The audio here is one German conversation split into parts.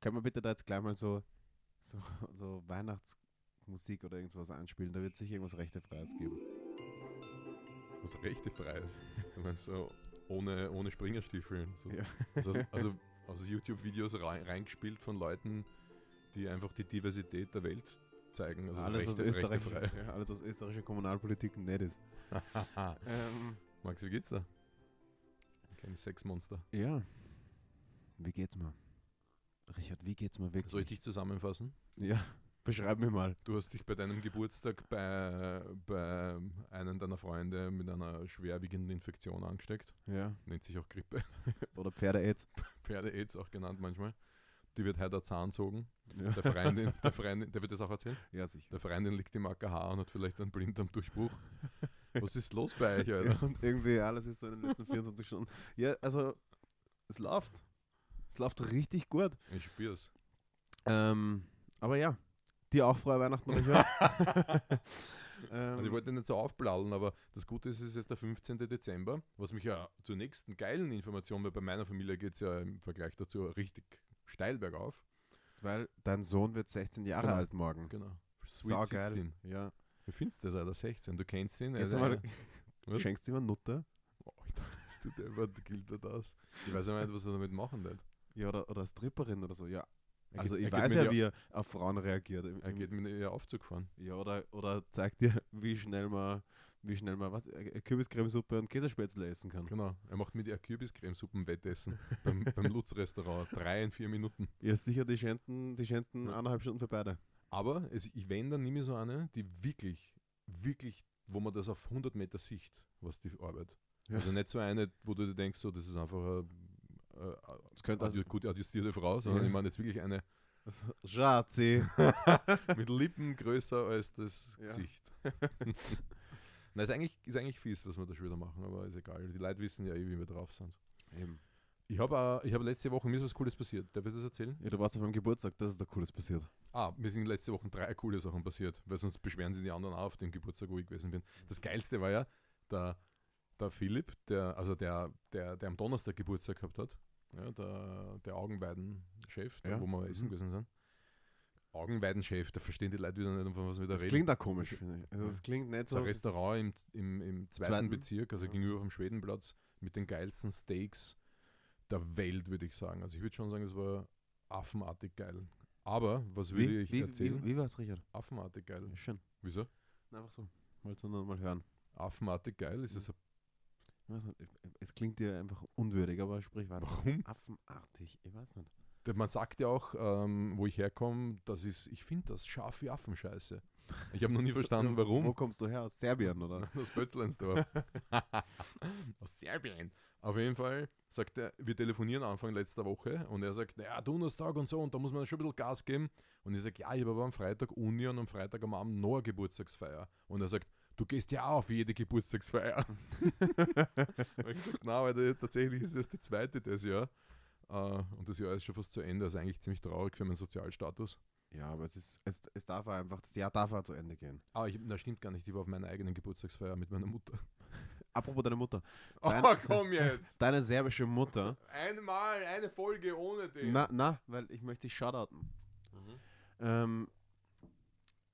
Können wir bitte da jetzt gleich mal so Weihnachtsmusik oder irgendwas anspielen? Da wird sicher irgendwas Rechtefreies geben. Was Rechtefreies? Ich meine so ohne Springerstiefeln. So. Ja. Also YouTube-Videos reingespielt von Leuten, die einfach die Diversität der Welt zeigen. Also alles, was österreichische Kommunalpolitik nicht ist. Max, wie geht's da? Ein kleines Sexmonster. Ja. Wie geht's mir? Richard, wie geht's mir wirklich? Soll ich dich zusammenfassen? Ja, beschreib mir mal. Du hast dich bei deinem Geburtstag bei einem deiner Freunde mit einer schwerwiegenden Infektion angesteckt. Ja. Nennt sich auch Grippe. Oder Pferde-Aids. Pferde-Aids auch genannt manchmal. Die wird heute der Zahn zogen. Ja. Der wird das auch erzählen? Ja, sicher. Der Freundin liegt im AKH und hat vielleicht einen Blinddarmdurchbruch. Was ist los bei euch, Alter? Ja, und irgendwie alles ist so in den letzten 24 Stunden. Ja, also, es läuft. Es läuft richtig gut. Ich spür's. Aber ja, dir auch frohe Weihnachten. Also ich wollte nicht so aufplaudern, aber das Gute ist, es ist jetzt der 15. Dezember, was mich ja zur nächsten geilen Information, weil bei meiner Familie geht es ja im Vergleich dazu richtig steil bergauf. Weil dein Sohn wird 16 Jahre alt morgen. Genau. Sweet 16. Ja. Wie findest du das, Alter? 16. Du kennst ihn. Also du schenkst ihm eine Nutte. Oh, ich dachte, das tut einfach, gilt er das. Ich weiß ja nicht, was er damit machen wird. Ja, oder Stripperin oder so, ja. Also ich weiß ja, wie er auf Frauen reagiert. Er geht mit ihr Aufzug fahren. Ja, oder zeigt dir, wie schnell man was, Kürbiscremesuppe und Käsespätzle essen kann. Genau, er macht mit ihr Kürbiscremesuppen-Wettessen beim Lutz-Restaurant. 3 in 4 Minuten. Ja, sicher die schönsten 1,5 Stunden für beide. Aber wenn, dann nehme ich so eine, die wirklich, wirklich, wo man das auf 100 Meter sieht, was die Arbeit. Ja. Also nicht so eine, wo du dir denkst, so, das ist einfach eine gut adjustierte Frau, sondern ich meine jetzt wirklich eine Schatzi. Mit Lippen größer als das Gesicht. Na, ist eigentlich fies, was wir da schon wieder machen, aber ist egal. Die Leute wissen ja eh, wie wir drauf sind. Eben. Ich habe letzte Woche, mir ist was Cooles passiert. Darf ich das erzählen? Ja, du warst auf meinem Geburtstag, das ist da Cooles passiert. Ah, mir sind letzte Woche 3 coole Sachen passiert, weil sonst beschweren sich die anderen auch auf dem Geburtstag, wo ich gewesen bin. Das Geilste war ja, der Philipp, der am Donnerstag Geburtstag gehabt hat, ja, der Augenweiden-Chef, wo wir essen gewesen sind. Augenweiden-Chef, da verstehen die Leute wieder nicht, von was wir da reden. Das klingt auch komisch, finde ich. Also das klingt nicht so. Das Restaurant im zweiten Bezirk, also gegenüber vom Schwedenplatz, mit den geilsten Steaks der Welt, würde ich sagen. Also ich würde schon sagen, es war affenartig geil. Aber, was würde ich erzählen? Wie war es, Richard? Affenartig geil. Ja, schön. Wieso? Einfach so. Wolltest du noch mal hören? Affenartig geil? Ist es Es klingt dir einfach unwürdig, aber sprich weiter. Warum? Affenartig, ich weiß nicht. Man sagt ja auch, wo ich herkomme, ich finde das scharf wie Affenscheiße. Ich habe noch nie verstanden, warum. Wo kommst du her? Aus Serbien, oder? Aus Pötzleinsdorf. Aus Serbien. Auf jeden Fall sagt er, wir telefonieren Anfang letzter Woche und er sagt, naja, Donnerstag und so und da muss man schon ein bisschen Gas geben. Und ich sage, ja, ich habe aber am Freitag Uni und am Freitag am Abend noch eine Geburtstagsfeier. Und er sagt, du gehst ja auch auf jede Geburtstagsfeier. Genau, weil tatsächlich ist das die zweite des Jahr. Und das Jahr ist schon fast zu Ende. Das ist eigentlich ziemlich traurig für meinen Sozialstatus. Ja, aber es darf einfach, das Jahr darf auch zu Ende gehen. Ah, das stimmt gar nicht. Ich war auf meiner eigenen Geburtstagsfeier mit meiner Mutter. Apropos deine Mutter. Oh, komm jetzt! Deine serbische Mutter. Einmal, eine Folge ohne den. Na, weil ich möchte dich shoutouten.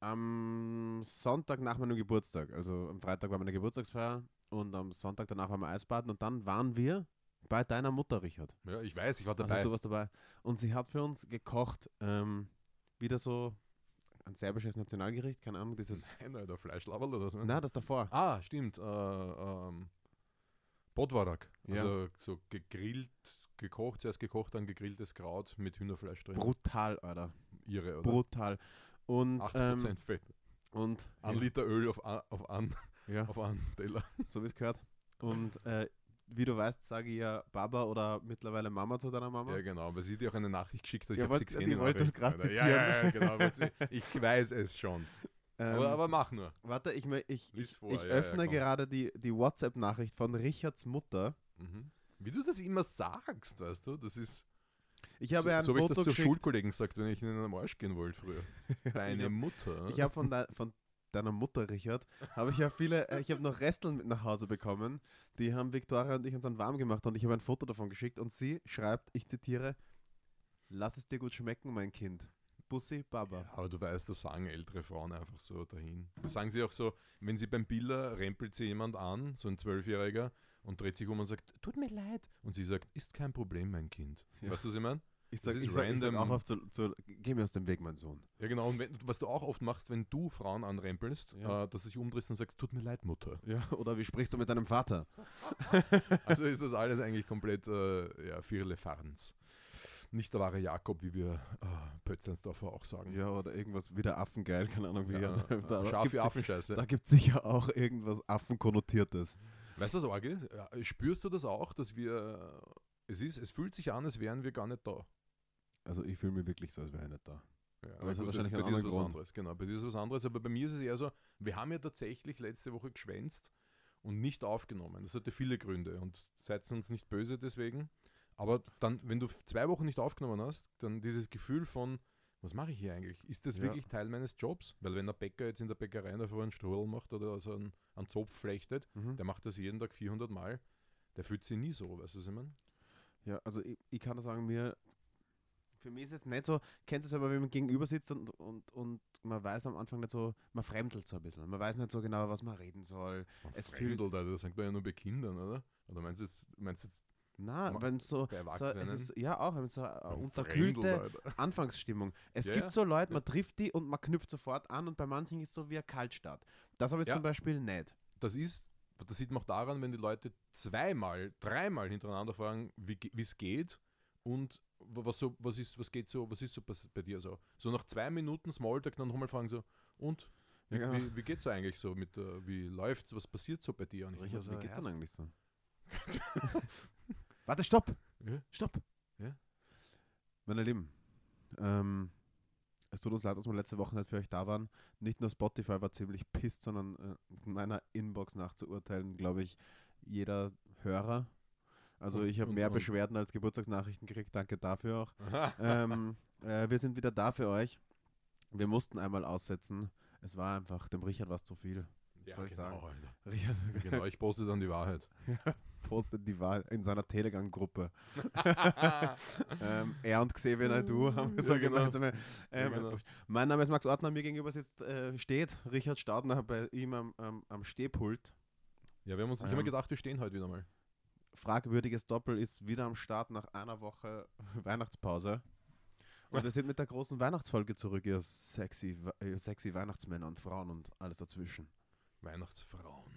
Am Sonntag nach meinem Geburtstag, also am Freitag war meine Geburtstagsfeier und am Sonntag danach waren wir Eisbaden und dann waren wir bei deiner Mutter, Richard. Ja, ich weiß, ich war dabei. Also du warst dabei. Und sie hat für uns gekocht, wieder so ein serbisches Nationalgericht, keine Ahnung, dieses... Nein, Alter, Fleischlaberl oder so. Nein, das davor. Ah, stimmt. Potvarak. Also so gegrillt, gekocht, zuerst gekocht, dann gegrilltes Kraut mit Hühnerfleisch drin. Brutal, Alter. Irre, oder? Brutal. Und 80% Fett. Und ein Liter Öl auf einen Teller. So wie es gehört. Und wie du weißt, sage ich ja Baba oder mittlerweile Mama zu deiner Mama. Ja, genau, weil sie dir auch eine Nachricht geschickt hat. Ich wollte das gerade zitieren. Ja, genau. Ich weiß es schon. Aber mach nur. Warte, ich öffne gerade die WhatsApp-Nachricht von Richards Mutter. Mhm. Wie du das immer sagst, weißt du, das ist... Ich habe ein Foto geschickt. So habe ich das zu Schulkollegen gesagt, wenn ich in den Arsch gehen wollte früher. Deine Mutter. Ich habe von deiner Mutter, Richard, habe ich ja ich habe noch Resteln mit nach Hause bekommen. Die haben Viktoria und ich uns dann warm gemacht und ich habe ein Foto davon geschickt und sie schreibt, ich zitiere, Lass es dir gut schmecken, mein Kind. Bussi, Baba. Ja, aber du weißt, das sagen ältere Frauen einfach so dahin. Das sagen sie auch so, wenn sie beim Billa rempelt sie jemand an, so ein 12-Jähriger, und dreht sich um und sagt, tut mir leid. Und sie sagt, ist kein Problem, mein Kind. Ja. Weißt du, was ich meine? Ich sag auch oft, geh mir aus dem Weg, mein Sohn. Ja genau, und was du auch oft machst, wenn du Frauen anrempelst, ja. Dass du dich umdrehst und sagst, tut mir leid, Mutter. Ja, oder wie sprichst du mit deinem Vater? Also ist das alles eigentlich komplett Firlefanz. Nicht der wahre Jakob, wie wir Pötzleinsdorfer auch sagen. Ja, oder irgendwas wie der Affengeil, keine Ahnung. Scharfe Affenscheiße. Da gibt es sicher auch irgendwas Affenkonnotiertes. Weißt du, was arg ist? Ja, spürst du das auch, dass wir... Es fühlt sich an, als wären wir gar nicht da. Also ich fühle mich wirklich so, als wäre ich nicht da. Ja, aber es hat wahrscheinlich einen anderen Grund. Anderes, genau, bei dir ist was anderes. Aber bei mir ist es eher so, wir haben ja tatsächlich letzte Woche geschwänzt und nicht aufgenommen. Das hatte viele Gründe und seid uns nicht böse deswegen. Aber dann, wenn du 2 Wochen nicht aufgenommen hast, dann dieses Gefühl von, was mache ich hier eigentlich? Ist das wirklich Teil meines Jobs? Weil wenn der Bäcker jetzt in der Bäckerei davor einen Strohhalm macht oder so einen Zopf flechtet, der macht das jeden Tag 400 Mal, der fühlt sich nie so, weißt du, was ich meine? Ja, also ich kann sagen, für mich ist es nicht so, kennst du es aber, wenn man gegenüber sitzt und man weiß am Anfang nicht so, man fremdelt so ein bisschen, man weiß nicht so genau, was man reden soll. Man es fremdelt, Alter, das sagt man ja nur bei Kindern, oder? Oder meinst du jetzt nein, wenn so es ist, ja auch, wenn so eine unterkühlte Anfangsstimmung. Es gibt so Leute, man trifft die und man knüpft sofort an und bei manchen ist es so wie ein Kaltstart. Das habe ich zum Beispiel nicht. Das sieht man auch daran, wenn die Leute 2-mal, 3-mal hintereinander fragen, wie es geht und was ist so bei dir so. So nach 2 Minuten Smalltalk dann nochmal fragen so, und wie geht's so eigentlich so mit, wie läuft's, was passiert so bei dir? Und wie geht's dann eigentlich so? Warte, stopp! Ja? Stopp! Ja? Meine Lieben, es tut uns leid, dass wir letzte Woche nicht für euch da waren. Nicht nur Spotify war ziemlich pisst, sondern in meiner Inbox nachzuurteilen, glaube ich, jeder Hörer. Also ich habe mehr Beschwerden als Geburtstagsnachrichten gekriegt. Danke dafür auch. Wir sind wieder da für euch. Wir mussten einmal aussetzen. Es war einfach, dem Richard war es zu viel. Ja, soll ich sagen? Richard, genau, ich poste dann die Wahrheit. Postet die Wahl in seiner Telegram-Gruppe. Er und Xavier Naidu haben so gemeinsame. Mein Name ist Max Ortner, mir gegenüber sitzt, steht Richard Staudner bei ihm am Stehpult. Ja, wir haben uns nicht immer gedacht, wir stehen heute wieder mal. Fragwürdiges Doppel ist wieder am Start nach einer Woche Weihnachtspause. Und wir sind mit der großen Weihnachtsfolge zurück, ihr sexy Weihnachtsmänner und Frauen und alles dazwischen. Weihnachtsfrauen,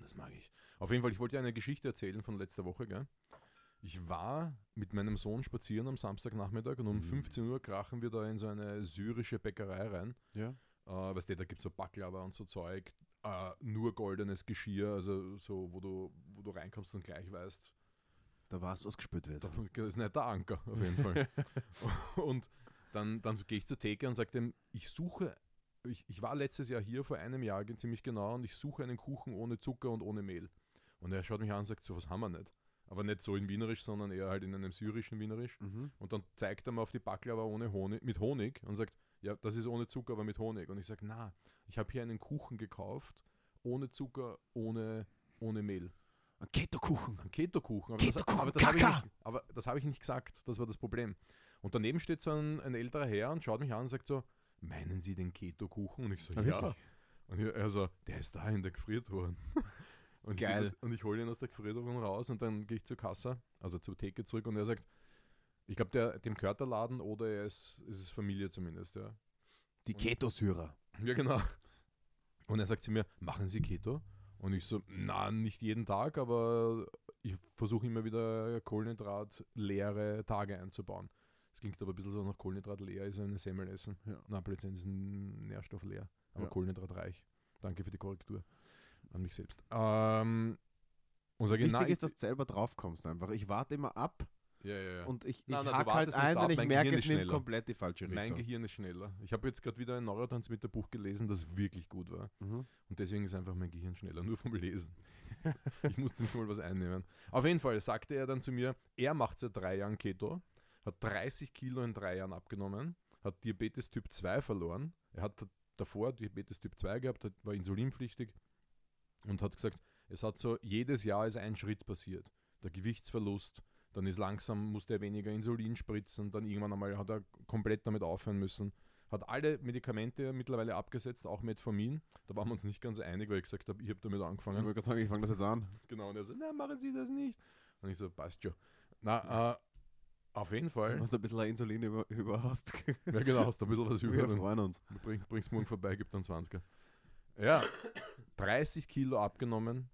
das mag ich. Auf jeden Fall, ich wollte ja eine Geschichte erzählen von letzter Woche, gell? Ich war mit meinem Sohn spazieren am Samstagnachmittag und um 15 Uhr krachen wir da in so eine syrische Bäckerei rein. Ja. Weißt du, da gibt es so Baklava und so Zeug, nur goldenes Geschirr, also so, wo du reinkommst und gleich weißt. Da warst, was gespürt wird. Das ist nicht der Anker, auf jeden Fall. Und dann gehe ich zur Theke und sage dem, ich war letztes Jahr hier, vor einem Jahr ziemlich genau, und ich suche einen Kuchen ohne Zucker und ohne Mehl. Und er schaut mich an und sagt, so was haben wir nicht. Aber nicht so in Wienerisch, sondern eher halt in einem syrischen Wienerisch. Und dann zeigt er mir auf die Baklava ohne Honig, mit Honig und sagt, ja, das ist ohne Zucker, aber mit Honig. Und ich sage, na, ich habe hier einen Kuchen gekauft, ohne Zucker, ohne Mehl. Ein Keto-Kuchen. Aber das habe ich nicht gesagt, das war das Problem. Und daneben steht so ein älterer Herr und schaut mich an und sagt so, meinen Sie den Keto-Kuchen? Und ich so, ja. Und er so, der ist da in der Gefriertruhe. Und geil. Ich hole ihn aus der Gefriertruhe raus und dann gehe ich zur Kasse, also zur Theke zurück und er sagt, ich glaube, dem gehört der Laden oder es ist Familie zumindest, ja. Die Keto-Syrer. Ja, genau. Und er sagt zu mir, machen Sie Keto? Und ich so, na, nicht jeden Tag, aber ich versuche immer wieder kohlenhydratleere Tage einzubauen. Es klingt aber ein bisschen so nach Kohlenhydrat leer, ist eine Semmel essen. Ja. Na, plötzlich ist ein Nährstoff leer, aber kohlenhydratreich. Danke für die Korrektur an mich selbst. Wichtig ist, dass du selber drauf kommst einfach. Ich warte immer ab und ich hake halt ein, wenn ich merke, es nimmt komplett die falsche Richtung. Mein Gehirn ist schneller. Ich habe jetzt gerade wieder ein Neurotransmitter-Buch gelesen, das wirklich gut war. Und deswegen ist einfach mein Gehirn schneller, nur vom Lesen. Ich musste nicht mal was einnehmen. Auf jeden Fall sagte er dann zu mir, er macht seit 3 Jahren Keto. Hat 30 Kilo in 3 Jahren abgenommen, hat Diabetes Typ 2 verloren. Er hat davor Diabetes Typ 2 gehabt, war insulinpflichtig und hat gesagt, es hat so, jedes Jahr ist ein Schritt passiert. Der Gewichtsverlust, Dann ist langsam, musste er weniger Insulin spritzen, dann irgendwann einmal hat er komplett damit aufhören müssen. Hat alle Medikamente mittlerweile abgesetzt, auch Metformin. Da waren wir uns nicht ganz einig, weil ich gesagt habe, ich habe damit angefangen. Ich wollte gerade sagen, ich fange das jetzt an. Genau, und er so, na, machen Sie das nicht. Und ich so, passt schon. Na, auf jeden Fall. Du hast ein bisschen Insulin über hast. Ja genau, hast du ein bisschen was über. Wir freuen uns. Bring's morgen vorbei, gibt dann 20er. Ja, 30 Kilo abgenommen,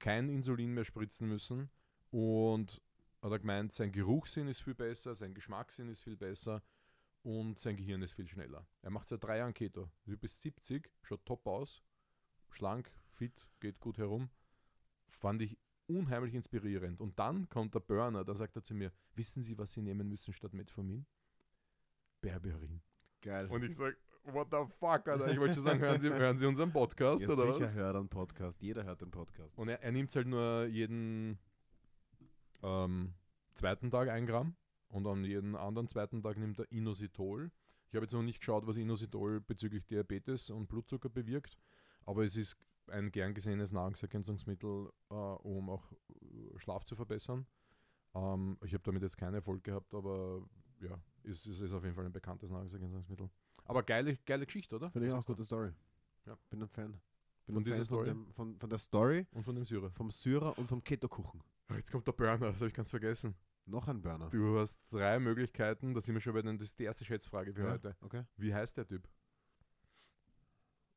kein Insulin mehr spritzen müssen und hat er gemeint, sein Geruchssinn ist viel besser, sein Geschmackssinn ist viel besser und sein Gehirn ist viel schneller. Er macht seit 3 Jahren Keto. Du bist 70, schaut top aus, schlank, fit, geht gut herum. Fand ich unheimlich inspirierend. Und dann kommt der Burner, dann sagt er zu mir, wissen Sie, was Sie nehmen müssen statt Metformin? Berberin. Geil. Und ich sage, what the fuck, Alter? Ich wollte schon sagen, hören Sie unseren Podcast, ja, oder sicher was? Sicher hört einen Podcast, jeder hört den Podcast. Und er nimmt halt nur jeden zweiten Tag 1 Gramm und an jeden anderen zweiten Tag nimmt er Inositol. Ich habe jetzt noch nicht geschaut, was Inositol bezüglich Diabetes und Blutzucker bewirkt, aber es ist ein gern gesehenes Nahrungsergänzungsmittel, um auch Schlaf zu verbessern. Ich habe damit jetzt keinen Erfolg gehabt, aber ja, ist auf jeden Fall ein bekanntes Nahrungsergänzungsmittel. Aber geile Geschichte, oder? Finde ich auch gute Story. Ja. Bin ein Fan. Von der Story und von dem Syrer. Vom Syrer und vom Keto-Kuchen. Jetzt kommt der Burner, das habe ich ganz vergessen. Noch ein Burner. Du hast 3 Möglichkeiten, da sind wir schon bei den, das ist die erste Schätzfrage für heute. Okay. Wie heißt der Typ?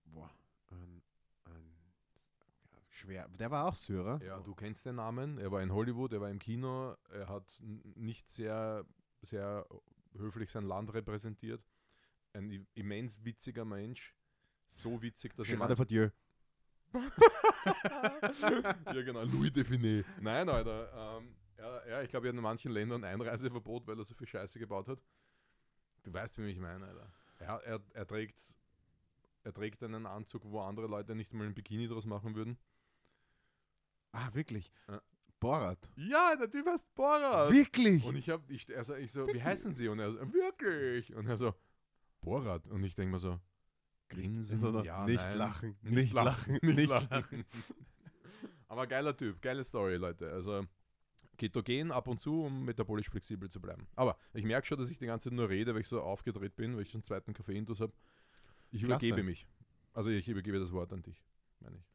Boah, schwer. Der war auch Syrer. Ja, du kennst den Namen. Er war in Hollywood, er war im Kino, er hat nicht sehr, sehr höflich sein Land repräsentiert. Ein immens witziger Mensch. So witzig, dass er... Ja genau, Louis Define. Nein, Alter. Ich glaube, er hat in manchen Ländern Einreiseverbot, weil er so viel Scheiße gebaut hat. Du weißt, wie ich meine, Alter. Er trägt einen Anzug, wo andere Leute nicht mal ein Bikini draus machen würden. Ah, wirklich? Ja. Borat. Ja, der Typ heißt Borat. Wirklich? Und ich so, wie heißen Sie? Und er so, wirklich? Und er so, Borat. Und ich denke mir so, grinsen, sondern ja, nicht lachen. Aber geiler Typ, geile Story, Leute. Also ketogen ab und zu, um metabolisch flexibel zu bleiben. Aber ich merke schon, dass ich die ganze Zeit nur rede, weil ich so aufgedreht bin, weil ich schon 2. Kaffee-Intus habe. Ich übergebe mich. Also ich übergebe das Wort an dich, meine ich.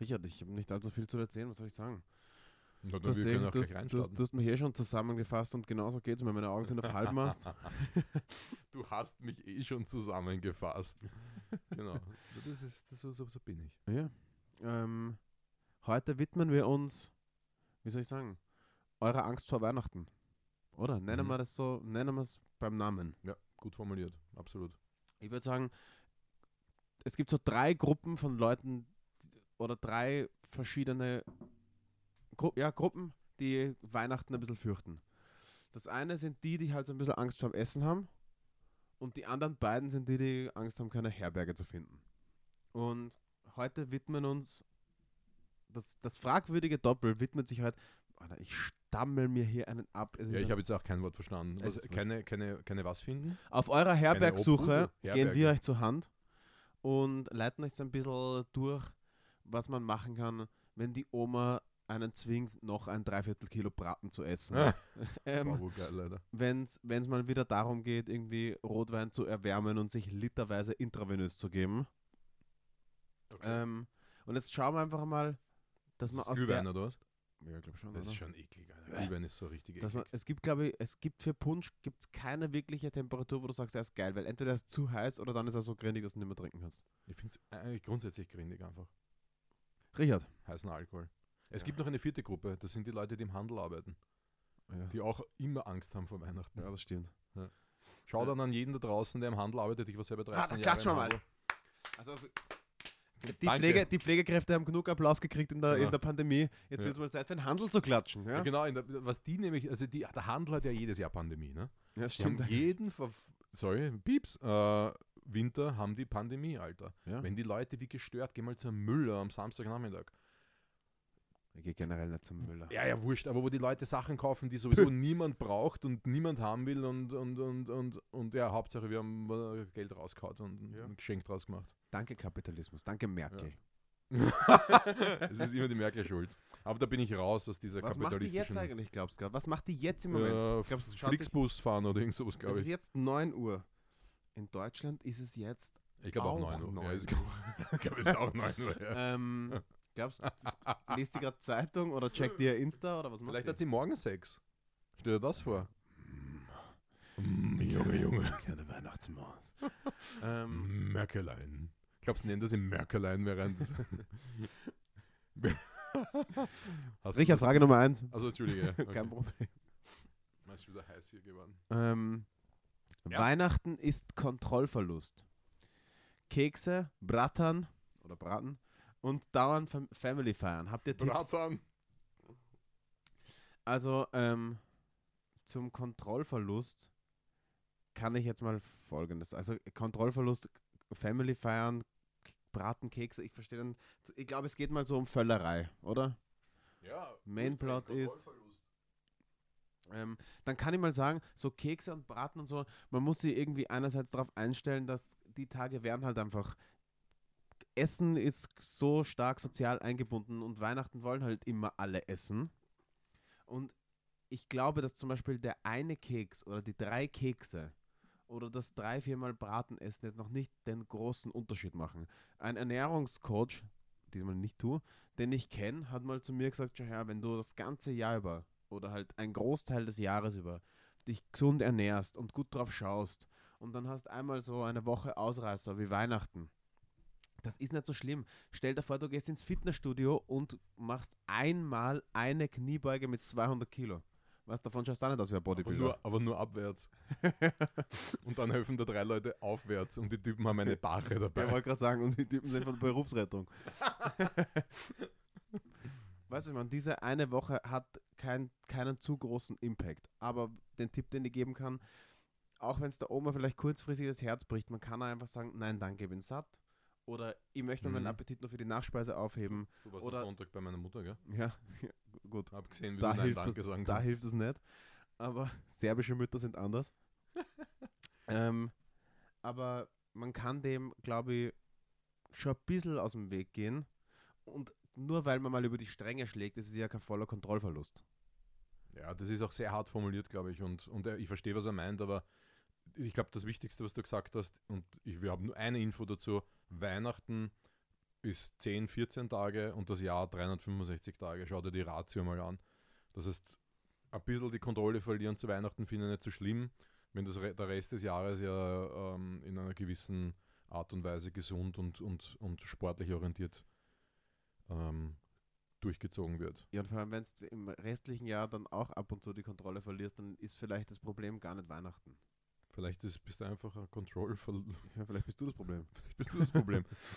Richard, ich habe nicht allzu viel zu erzählen, was soll ich sagen? Ja, du hast mich eh schon zusammengefasst und genauso geht's mir. Meine Augen sind auf Halbmast. Du hast mich eh schon zusammengefasst. Genau. So bin ich. Ja. Heute widmen wir uns, wie soll ich sagen, eurer Angst vor Weihnachten. Oder? Nennen wir das so, nennen wir es beim Namen. Ja, gut formuliert. Absolut. Ich würde sagen, es gibt so 3 Gruppen von Leuten oder 3 verschiedene Gruppen, die Weihnachten ein bisschen fürchten. Das eine sind die halt so ein bisschen Angst vor dem Essen haben, und die anderen beiden sind die Angst haben, keine Herberge zu finden. Und heute widmen uns, das fragwürdige Doppel widmet sich halt, Alter, ich stammel mir hier einen ab. Ja, ich habe jetzt auch kein Wort verstanden. Also keine was finden? Auf eurer Herbergsuche gehen wir euch zur Hand und leiten euch so ein bisschen durch, was man machen kann, wenn die Oma einen zwingt, noch ein 3/4 Kilo Braten zu essen. Ah, wenn es mal wieder darum geht, irgendwie Rotwein zu erwärmen und sich literweise intravenös zu geben. Okay. Und jetzt schauen wir einfach mal, dass man aus Glühwein, oder was? Ja, ich glaube schon. Das ist schon eklig, Alter. Glühwein ist so richtig eklig. Es gibt für Punsch gibt's keine wirkliche Temperatur, wo du sagst, er ist geil, weil entweder er ist zu heiß oder dann ist er so grindig, dass du nicht mehr trinken kannst. Ich finde es eigentlich grundsätzlich grindig einfach. Richard. Heißen Alkohol. Es gibt noch eine 4. Gruppe, das sind die Leute, die im Handel arbeiten, die auch immer Angst haben vor Weihnachten. Ja, das stimmt. Ja. Schau dann an jeden da draußen, der im Handel arbeitet. Ich war selber 13 Jahre klatschen wir mal. Also, die Pflegekräfte haben genug Applaus gekriegt in der Pandemie. Jetzt wird es mal Zeit für den Handel zu klatschen. Ja, ja genau. Der Handel hat ja jedes Jahr Pandemie. Ne? Ja, stimmt. Winter haben die Pandemie, Alter. Ja. Wenn die Leute wie gestört, gehen mal zum Müller am Samstagnachmittag. Ich gehe generell nicht zum Müller. Ja, wurscht. Aber wo die Leute Sachen kaufen, die sowieso niemand braucht und niemand haben will und ja, Hauptsache wir haben Geld rausgehaut und ein Geschenk draus gemacht. Danke Kapitalismus, danke Merkel. Es ist immer die Merkel schuld. Aber da bin ich raus aus dieser was kapitalistischen... Was macht die jetzt eigentlich, glaubst du gerade? Was macht die jetzt im Moment? Flixbus fahren oder irgend sowas, glaube ich. Es ist jetzt 9 Uhr. In Deutschland ist es jetzt ich glaube auch 9 Uhr. 9 Uhr. Ja, ich glaube, es ist auch 9 Uhr. Ja. Glaubst du, lest die gerade Zeitung oder checkt ihr Insta oder was macht vielleicht die? Hat sie morgen Sex. Stell dir das vor. Junge. Kleine Weihnachtsmaus. Merkelein. Ich glaube, sie nennen das im Merkelein während... Richard, Frage Nummer 1. Also, Entschuldige. Okay. Kein Problem. Man ist wieder heiß hier geworden. Ja. Weihnachten ist Kontrollverlust. Kekse, Brattern oder Braten und dauernd Family feiern. Habt ihr Tipps? Brattern. Also, zum Kontrollverlust kann ich jetzt mal Folgendes. Also, Kontrollverlust, Family feiern, Bratenkekse, ich verstehe dann. Ich glaube, es geht mal so um Völlerei, oder? Ja. Mainplot ist. Dann kann ich mal sagen, so Kekse und Braten und so, man muss sich irgendwie einerseits darauf einstellen, dass die Tage werden halt einfach... Essen ist so stark sozial eingebunden und Weihnachten wollen halt immer alle essen. Und ich glaube, dass zum Beispiel der eine Keks oder die 3 Kekse oder das 3-4-mal Braten essen jetzt noch nicht den großen Unterschied machen. Ein Ernährungscoach, diesmal nicht du, den ich kenne, hat mal zu mir gesagt, ja, wenn du das ganze Jahr über oder halt einen Großteil des Jahres über dich gesund ernährst und gut drauf schaust und dann hast einmal so eine Woche Ausreißer wie Weihnachten. Das ist nicht so schlimm. Stell dir vor, du gehst ins Fitnessstudio und machst einmal eine Kniebeuge mit 200 Kilo. Was davon schaust du nicht aus wie ein Bodybuilder. Aber nur abwärts. Und dann helfen da 3 Leute aufwärts und die Typen haben eine Barre dabei. Ich wollte gerade sagen, und die Typen sind von der Berufsrettung. Weißt du, man, diese eine Woche hat keinen zu großen Impact. Aber den Tipp, den ich geben kann, auch wenn es der Oma vielleicht kurzfristig das Herz bricht, man kann einfach sagen, nein, danke, ich bin satt. Oder ich möchte meinen Appetit nur für die Nachspeise aufheben. Du warst am Sonntag bei meiner Mutter, gell? Ja, gut. Hab gesehen, wie da du Danke sagen kannst. Da hilft es nicht. Aber serbische Mütter sind anders. Aber man kann dem, glaube ich, schon ein bisschen aus dem Weg gehen. Und nur weil man mal über die Stränge schlägt, ist es ja kein voller Kontrollverlust. Ja, das ist auch sehr hart formuliert, glaube ich. Und ich verstehe, was er meint, aber ich glaube, das Wichtigste, was du gesagt hast, und wir haben nur eine Info dazu, Weihnachten ist 10, 14 Tage und das Jahr 365 Tage. Schau dir die Ratio mal an. Das heißt, ein bisschen die Kontrolle verlieren zu Weihnachten finde ich nicht so schlimm, wenn das der Rest des Jahres ja in einer gewissen Art und Weise gesund und sportlich orientiert durchgezogen wird. Ja, und vor allem, wenn du im restlichen Jahr dann auch ab und zu die Kontrolle verlierst, dann ist vielleicht das Problem gar nicht Weihnachten. Vielleicht bist du einfach ein Control-Verlust. Ja, vielleicht bist du das Problem.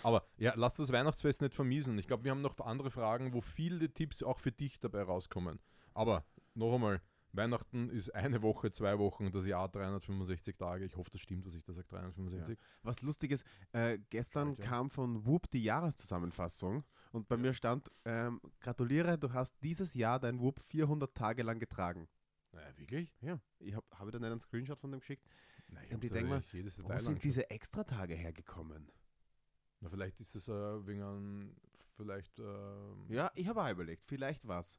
Aber ja, lass das Weihnachtsfest nicht vermiesen. Ich glaube, wir haben noch andere Fragen, wo viele Tipps auch für dich dabei rauskommen. Aber noch einmal, Weihnachten ist eine Woche, 2 Wochen, das Jahr 365 Tage. Ich hoffe, das stimmt, was ich da sage, 365. Ja. Was Lustiges, gestern kam von Whoop die Jahreszusammenfassung und bei mir stand, gratuliere, du hast dieses Jahr dein Whoop 400 Tage lang getragen. Naja, wirklich? Ja. Ich habe dann einen Screenshot von dem geschickt. Nein, und ich denke mal, wo sind diese Extratage hergekommen? Na, vielleicht ist es wegen einem, vielleicht... ja, ich habe auch überlegt, vielleicht was.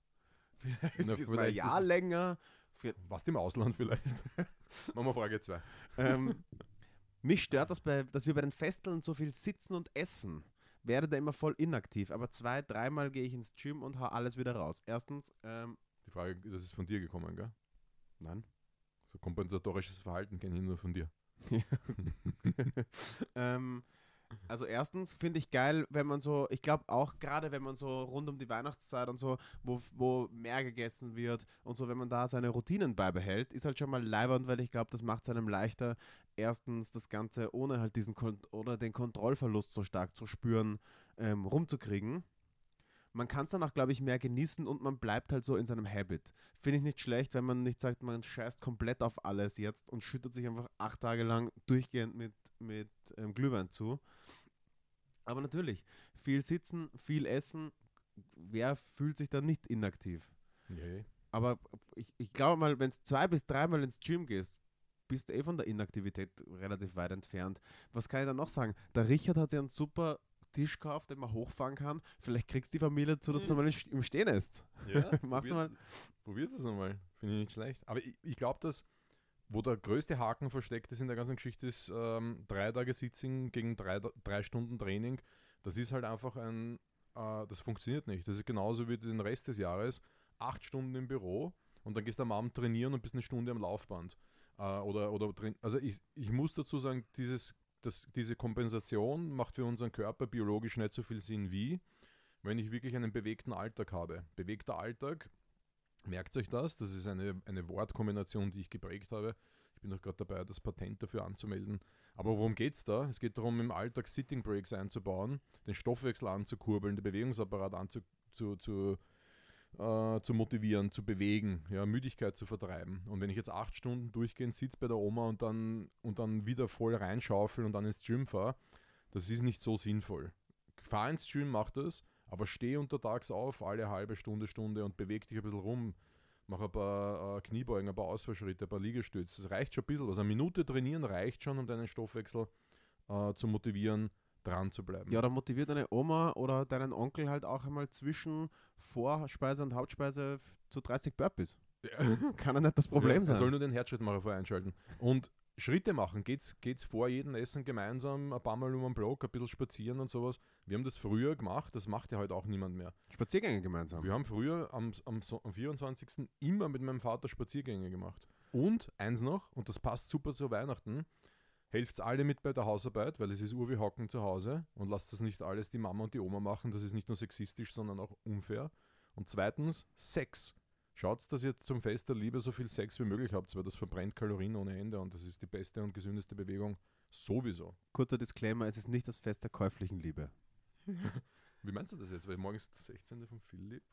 Vielleicht ist mein Jahr länger. Warst im Ausland vielleicht? Machen wir Frage 2. Mich stört das, dass wir bei den Festeln so viel sitzen und essen. Werde da immer voll inaktiv. Aber 2-3 Mal gehe ich ins Gym und hau alles wieder raus. Erstens, die Frage, das ist von dir gekommen, gell? Nein. So kompensatorisches Verhalten kenne ich nur von dir. Also erstens finde ich geil, wenn man so, ich glaube auch gerade, wenn man so rund um die Weihnachtszeit und so, wo mehr gegessen wird und so, wenn man da seine Routinen beibehält, ist halt schon mal leibernd, weil ich glaube, das macht es einem leichter, erstens das Ganze ohne halt diesen den Kontrollverlust so stark zu spüren, rumzukriegen. Man kann es danach, glaube ich, mehr genießen und man bleibt halt so in seinem Habit. Finde ich nicht schlecht, wenn man nicht sagt, man scheißt komplett auf alles jetzt und schüttet sich einfach 8 Tage lang durchgehend mit Glühwein zu. Aber natürlich, viel sitzen, viel essen, wer fühlt sich da nicht inaktiv? Nee. Aber ich glaube mal, wenn du 2-3 Mal ins Gym gehst, bist du von der Inaktivität relativ weit entfernt. Was kann ich da noch sagen? Der Richard hat sich einen super Tisch kauft, den man hochfahren kann. Vielleicht kriegst du die Familie dazu, dass du mal im Stehen isst. Ja, probiert es einmal. Finde ich nicht schlecht. Aber ich glaube, dass wo der größte Haken versteckt ist in der ganzen Geschichte, ist 3 Tage Sitzing gegen 3 Stunden Training. Das ist halt einfach das funktioniert nicht. Das ist genauso wie den Rest des Jahres. 8 Stunden im Büro und dann gehst du am Abend trainieren und bist eine Stunde am Laufband. Also ich muss dazu sagen, diese Kompensation macht für unseren Körper biologisch nicht so viel Sinn wie, wenn ich wirklich einen bewegten Alltag habe. Bewegter Alltag, merkt euch das ist eine Wortkombination, die ich geprägt habe. Ich bin auch gerade dabei, das Patent dafür anzumelden. Aber worum geht es da? Es geht darum, im Alltag Sitting Breaks einzubauen, den Stoffwechsel anzukurbeln, den Bewegungsapparat zu motivieren, zu bewegen, ja, Müdigkeit zu vertreiben. Und wenn ich jetzt 8 Stunden durchgehend sitze bei der Oma und dann wieder voll reinschaufel und dann ins Gym fahre, das ist nicht so sinnvoll. Fahr ins Gym, mach das, aber steh untertags auf, alle halbe Stunde und beweg dich ein bisschen rum. Mach ein paar Kniebeugen, ein paar Ausfallschritte, ein paar Liegestütze. Das reicht schon ein bisschen. Also eine Minute trainieren reicht schon, um deinen Stoffwechsel zu motivieren, dran zu bleiben. Ja, dann motiviert deine Oma oder deinen Onkel halt auch einmal zwischen Vorspeise und Hauptspeise zu 30 Burpees. Ja. Kann ja nicht das Problem sein. Er soll nur den Herzschrittmacher vorher einschalten. Und Schritte machen. Geht's vor jedem Essen gemeinsam ein paar Mal um den Block, ein bisschen spazieren und sowas. Wir haben das früher gemacht, das macht ja heute auch niemand mehr. Spaziergänge gemeinsam? Wir haben früher am 24. immer mit meinem Vater Spaziergänge gemacht. Und eins noch, und das passt super zu Weihnachten, helft's alle mit bei der Hausarbeit, weil es ist wie Hocken zu Hause und lasst das nicht alles die Mama und die Oma machen. Das ist nicht nur sexistisch, sondern auch unfair. Und zweitens, Sex. Schaut, dass ihr zum Fest der Liebe so viel Sex wie möglich habt, weil das verbrennt Kalorien ohne Ende und das ist die beste und gesündeste Bewegung sowieso. Kurzer Disclaimer, es ist nicht das Fest der käuflichen Liebe. Wie meinst du das jetzt? Weil morgen ist der 16. von Philipp.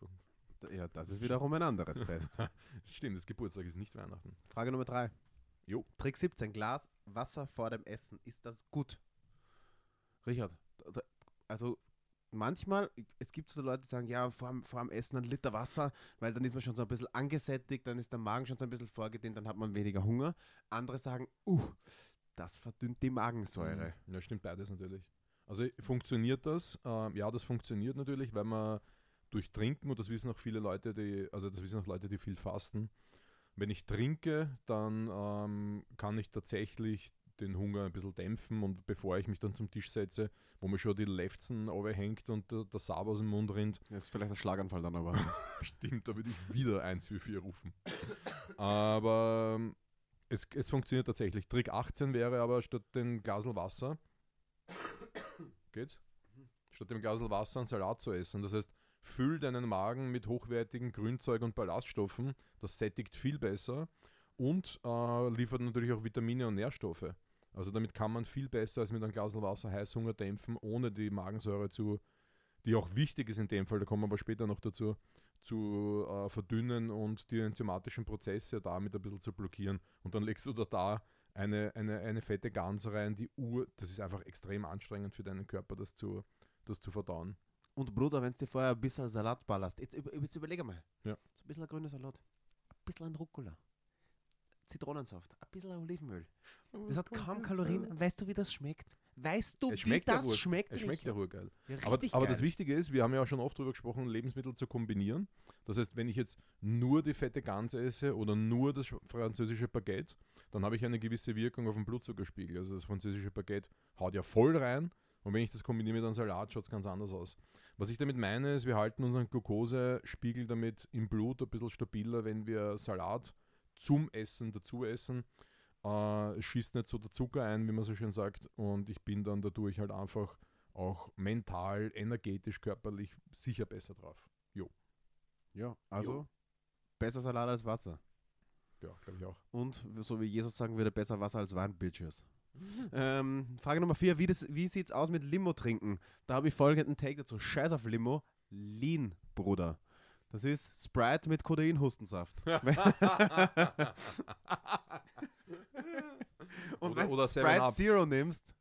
Ja, das ist wiederum ein anderes Fest. Das stimmt, das Geburtstag ist nicht Weihnachten. Frage Nummer 3. Jo. Trick 17, Glas Wasser vor dem Essen. Ist das gut? Richard, also manchmal, es gibt so Leute, die sagen, ja, vor dem Essen 1 Liter Wasser, weil dann ist man schon so ein bisschen angesättigt, dann ist der Magen schon so ein bisschen vorgedehnt, dann hat man weniger Hunger. Andere sagen, das verdünnt die Magensäure. Ja, stimmt beides natürlich. Also funktioniert das? Ja, das funktioniert natürlich, weil man durch Trinken, und das wissen auch viele Leute, die viel fasten, wenn ich trinke, dann kann ich tatsächlich den Hunger ein bisschen dämpfen und bevor ich mich dann zum Tisch setze, wo mir schon die Lefzen overhängt und der Sab aus dem Mund rinnt. Das ist vielleicht ein Schlaganfall dann aber. Stimmt, da würde ich wieder 144 rufen. Aber es funktioniert tatsächlich. Trick 18 wäre aber statt dem Glasl Wasser geht's? Statt dem Glasl Wasser einen Salat zu essen. Das heißt, füll deinen Magen mit hochwertigen Grünzeug und Ballaststoffen. Das sättigt viel besser. Und liefert natürlich auch Vitamine und Nährstoffe. Also damit kann man viel besser als mit einem Glas Wasser Heißhunger dämpfen, ohne die Magensäure die auch wichtig ist in dem Fall, da kommen wir aber später noch dazu, zu verdünnen und die enzymatischen Prozesse damit ein bisschen zu blockieren. Und dann legst du da eine fette Gans rein, das ist einfach extrem anstrengend für deinen Körper, das zu verdauen. Und Bruder, wenn du dir vorher ein bisschen Salat ballerst, jetzt überlege mal, ja. So ein bisschen grüner Salat, ein bisschen Rucola. Zitronensaft, ein bisschen Olivenöl. Das hat kaum Kalorien. Weißt du, wie das schmeckt? Weißt du, wie das schmeckt? Es schmeckt ja wohl geil. Ja, aber das Wichtige ist, wir haben ja auch schon oft darüber gesprochen, Lebensmittel zu kombinieren. Das heißt, wenn ich jetzt nur die fette Gans esse oder nur das französische Baguette, dann habe ich eine gewisse Wirkung auf den Blutzuckerspiegel. Also das französische Baguette haut ja voll rein. Und wenn ich das kombiniere mit einem Salat, schaut es ganz anders aus. Was ich damit meine, ist, wir halten unseren Glukosespiegel damit im Blut ein bisschen stabiler, wenn wir Salat zum Essen, dazu essen, schießt nicht so der Zucker ein, wie man so schön sagt, und ich bin dann dadurch halt einfach auch mental, energetisch, körperlich sicher besser drauf. Jo. Ja, also besser Salat als Wasser. Ja, glaube ich auch. Und so wie Jesus sagen würde, besser Wasser als Wein, Bitches. Frage Nummer 4, wie sieht es aus mit Limo trinken? Da habe ich folgenden Take dazu. Scheiß auf Limo, Lean, Bruder. Das ist Sprite mit Kodein-Hustensaft. Und wenn du Sprite Zero nimmst,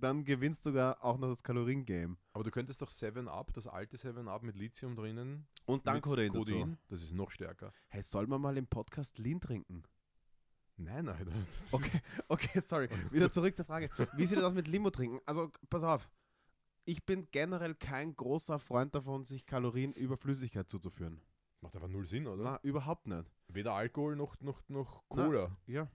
dann gewinnst du sogar auch noch das Kalorien-Game. Aber du könntest doch 7-Up, das alte 7-Up mit Lithium drinnen. Und dann Kodein dazu. Das ist noch stärker. Hey, soll man mal im Podcast Lean trinken? Nein. Okay, sorry. Wieder zurück zur Frage. Wie sieht das aus mit Limo trinken? Also, pass auf. ich bin generell kein großer Freund davon, sich Kalorien über Flüssigkeit zuzuführen. Macht einfach null Sinn, oder? Na, überhaupt nicht. Weder Alkohol noch Cola. Na, ja.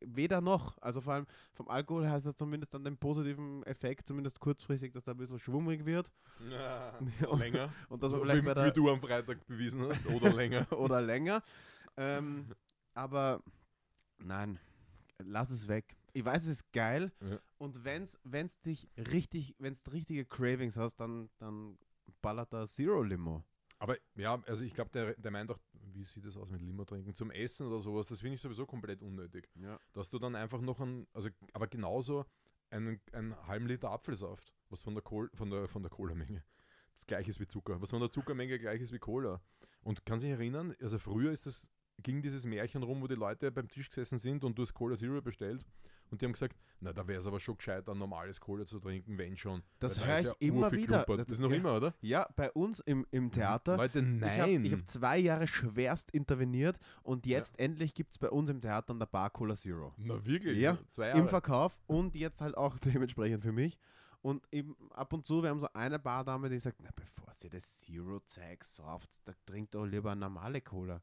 Weder noch. Also vor allem vom Alkohol heißt das zumindest an dem positiven Effekt, zumindest kurzfristig, dass da ein bisschen schwummrig wird. Ja, und, länger. Und dass man vielleicht bei der wie du am Freitag bewiesen hast. Oder länger. Oder länger. Aber nein, lass es weg. Ich weiß, es ist geil. Ja. Und wenn's richtige Cravings hast, dann ballert da Zero Limo. Aber ja, also ich glaube, der meint auch, wie sieht das aus mit Limo trinken? Zum Essen oder sowas, das finde ich sowieso komplett unnötig. Ja. Dass du dann einfach noch aber genauso einen halben Liter Apfelsaft, was von der Cola-Menge das gleiche ist wie Zucker, was von der Zuckermenge gleich ist wie Cola. Und kannst dich erinnern, also früher ging dieses Märchen rum, wo die Leute beim Tisch gesessen sind und du hast Cola Zero bestellt und die haben gesagt, na, da wäre es aber schon gescheit, ein normales Cola zu trinken, wenn schon. Das höre ich ja immer wieder. Das ist noch immer, oder? Ja, bei uns im Theater. Leute, nein. Ich hab 2 Jahre schwerst interveniert und jetzt endlich gibt es bei uns im Theater an der Bar Cola Zero. Na wirklich? Ja, 2 Jahre. Im Verkauf und jetzt halt auch dementsprechend für mich. Und eben ab und zu, wir haben so eine Bardame, die sagt, na, bevor sie das Zero zeigt, Soft, da trinkt doch lieber eine normale Cola.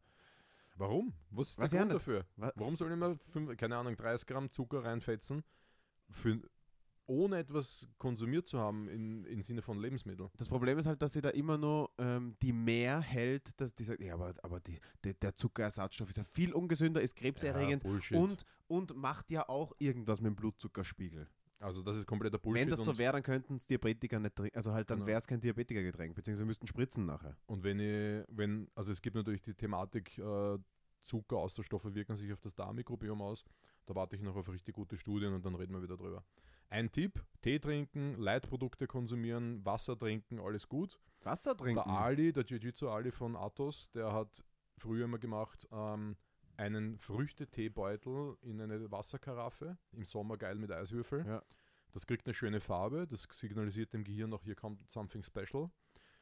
Warum? Was ist der Grund dafür? Warum soll ich mal 30 Gramm Zucker reinfetzen, ohne etwas konsumiert zu haben im Sinne von Lebensmitteln? Das Problem ist halt, dass sie da immer nur die mehr hält, dass die sagt, ja, aber der Zuckerersatzstoff ist ja viel ungesünder, ist krebserregend ja, und macht ja auch irgendwas mit dem Blutzuckerspiegel. Also das ist kompletter Bullshit. Wenn das so wäre, dann könnten es Diabetiker nicht trinken. Also halt, dann wäre es kein Diabetikergetränk, beziehungsweise müssten spritzen nachher. Und also es gibt natürlich die Thematik, Zucker, Austauschstoffe wirken sich auf das Darmmikrobiom aus. Da warte ich noch auf richtig gute Studien und dann reden wir wieder drüber. Ein Tipp, Tee trinken, Leitprodukte konsumieren, Wasser trinken, alles gut. Wasser trinken? Der Jiu-Jitsu-Ali von Atos, der hat früher immer gemacht, einen Früchteteebeutel in eine Wasserkaraffe, im Sommer geil mit Eiswürfel. Ja. Das kriegt eine schöne Farbe, das signalisiert dem Gehirn auch, hier kommt something special.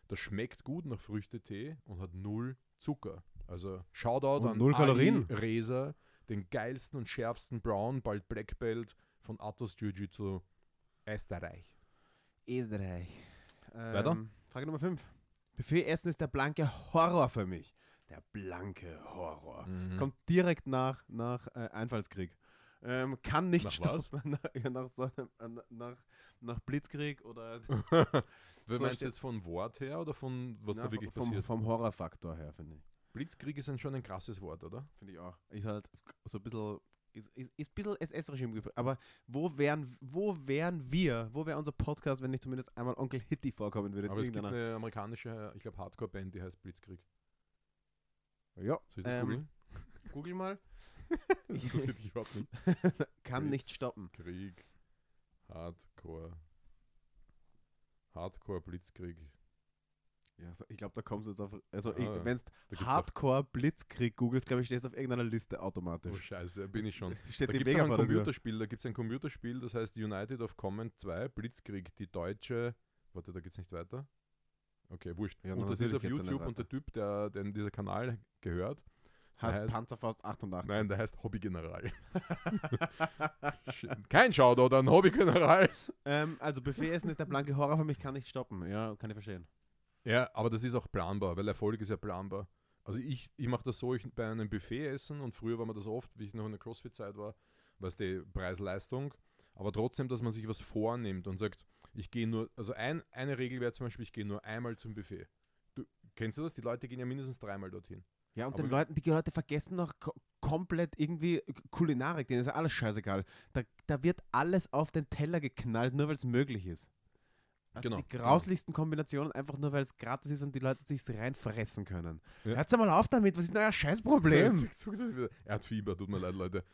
Das schmeckt gut nach Früchtetee und hat 0 Zucker. Also Shoutout an Alin Reza, den geilsten und schärfsten Brown, bald Black Belt von Atos Jiu-Jitsu Österreich. Weiter? Frage Nummer 5. Buffet-Essen ist der blanke Horror für mich. Der blanke Horror. Mhm. Kommt direkt nach Einfallskrieg. Kann nicht nach stoppen. Was? Nach Blitzkrieg oder... Wer meinst du jetzt von Wort her oder von was da wirklich passiert? Vom Horrorfaktor her, finde ich. Blitzkrieg ist dann schon ein krasses Wort, oder? Finde ich auch. Ist halt so ein bisschen... Ist ein bisschen SS-Regime. Aber wo wäre unser Podcast, wenn nicht zumindest einmal Onkel Hitty vorkommen würde? Aber es gibt eine amerikanische, ich glaube, Hardcore-Band, die heißt Blitzkrig. Ja, soll ich das googeln? Google mal. Das interessiert dich überhaupt nicht. Kann nicht stoppen. Krieg. Hardcore Blitzkrieg. Ja, ich glaube, da kommst du jetzt auf... Also wenn du Hardcore Blitzkrieg googelst, glaube ich, stehst du auf irgendeiner Liste automatisch. Oh scheiße, bin ich schon. Steht da gibt es ein Computerspiel, das heißt United of Command 2 Blitzkrieg, die deutsche... Warte, da geht's nicht weiter. Okay, wurscht. Ja, und das ist auf YouTube und der Typ, der dieser Kanal gehört, heißt Panzerfaust 88. Nein, der heißt Hobbygeneral. Kein Shoutout an Hobbygeneral. Also Buffetessen ist der blanke Horror für mich, kann nicht stoppen. Ja, kann ich verstehen. Ja, aber das ist auch planbar, weil Erfolg ist ja planbar. Also ich mache das so, ich bei einem Buffet essen und früher war mir das oft, wie ich noch in der Crossfit-Zeit war, was die Preis-Leistung, aber trotzdem, dass man sich was vornimmt und sagt, ich gehe nur, also eine Regel wäre zum Beispiel, ich gehe nur einmal zum Buffet. Kennst du das? Die Leute gehen ja mindestens 3-mal dorthin. Ja, und die Leute vergessen noch komplett irgendwie Kulinarik, denen ist ja alles scheißegal. Da wird alles auf den Teller geknallt, nur weil es möglich ist. Also genau. Die grauslichsten Kombinationen, einfach nur weil es gratis ist und die Leute sich reinfressen können. Ja. Hört's mal auf damit, was ist denn euer Scheißproblem? Er hat Fieber, tut mir leid, Leute.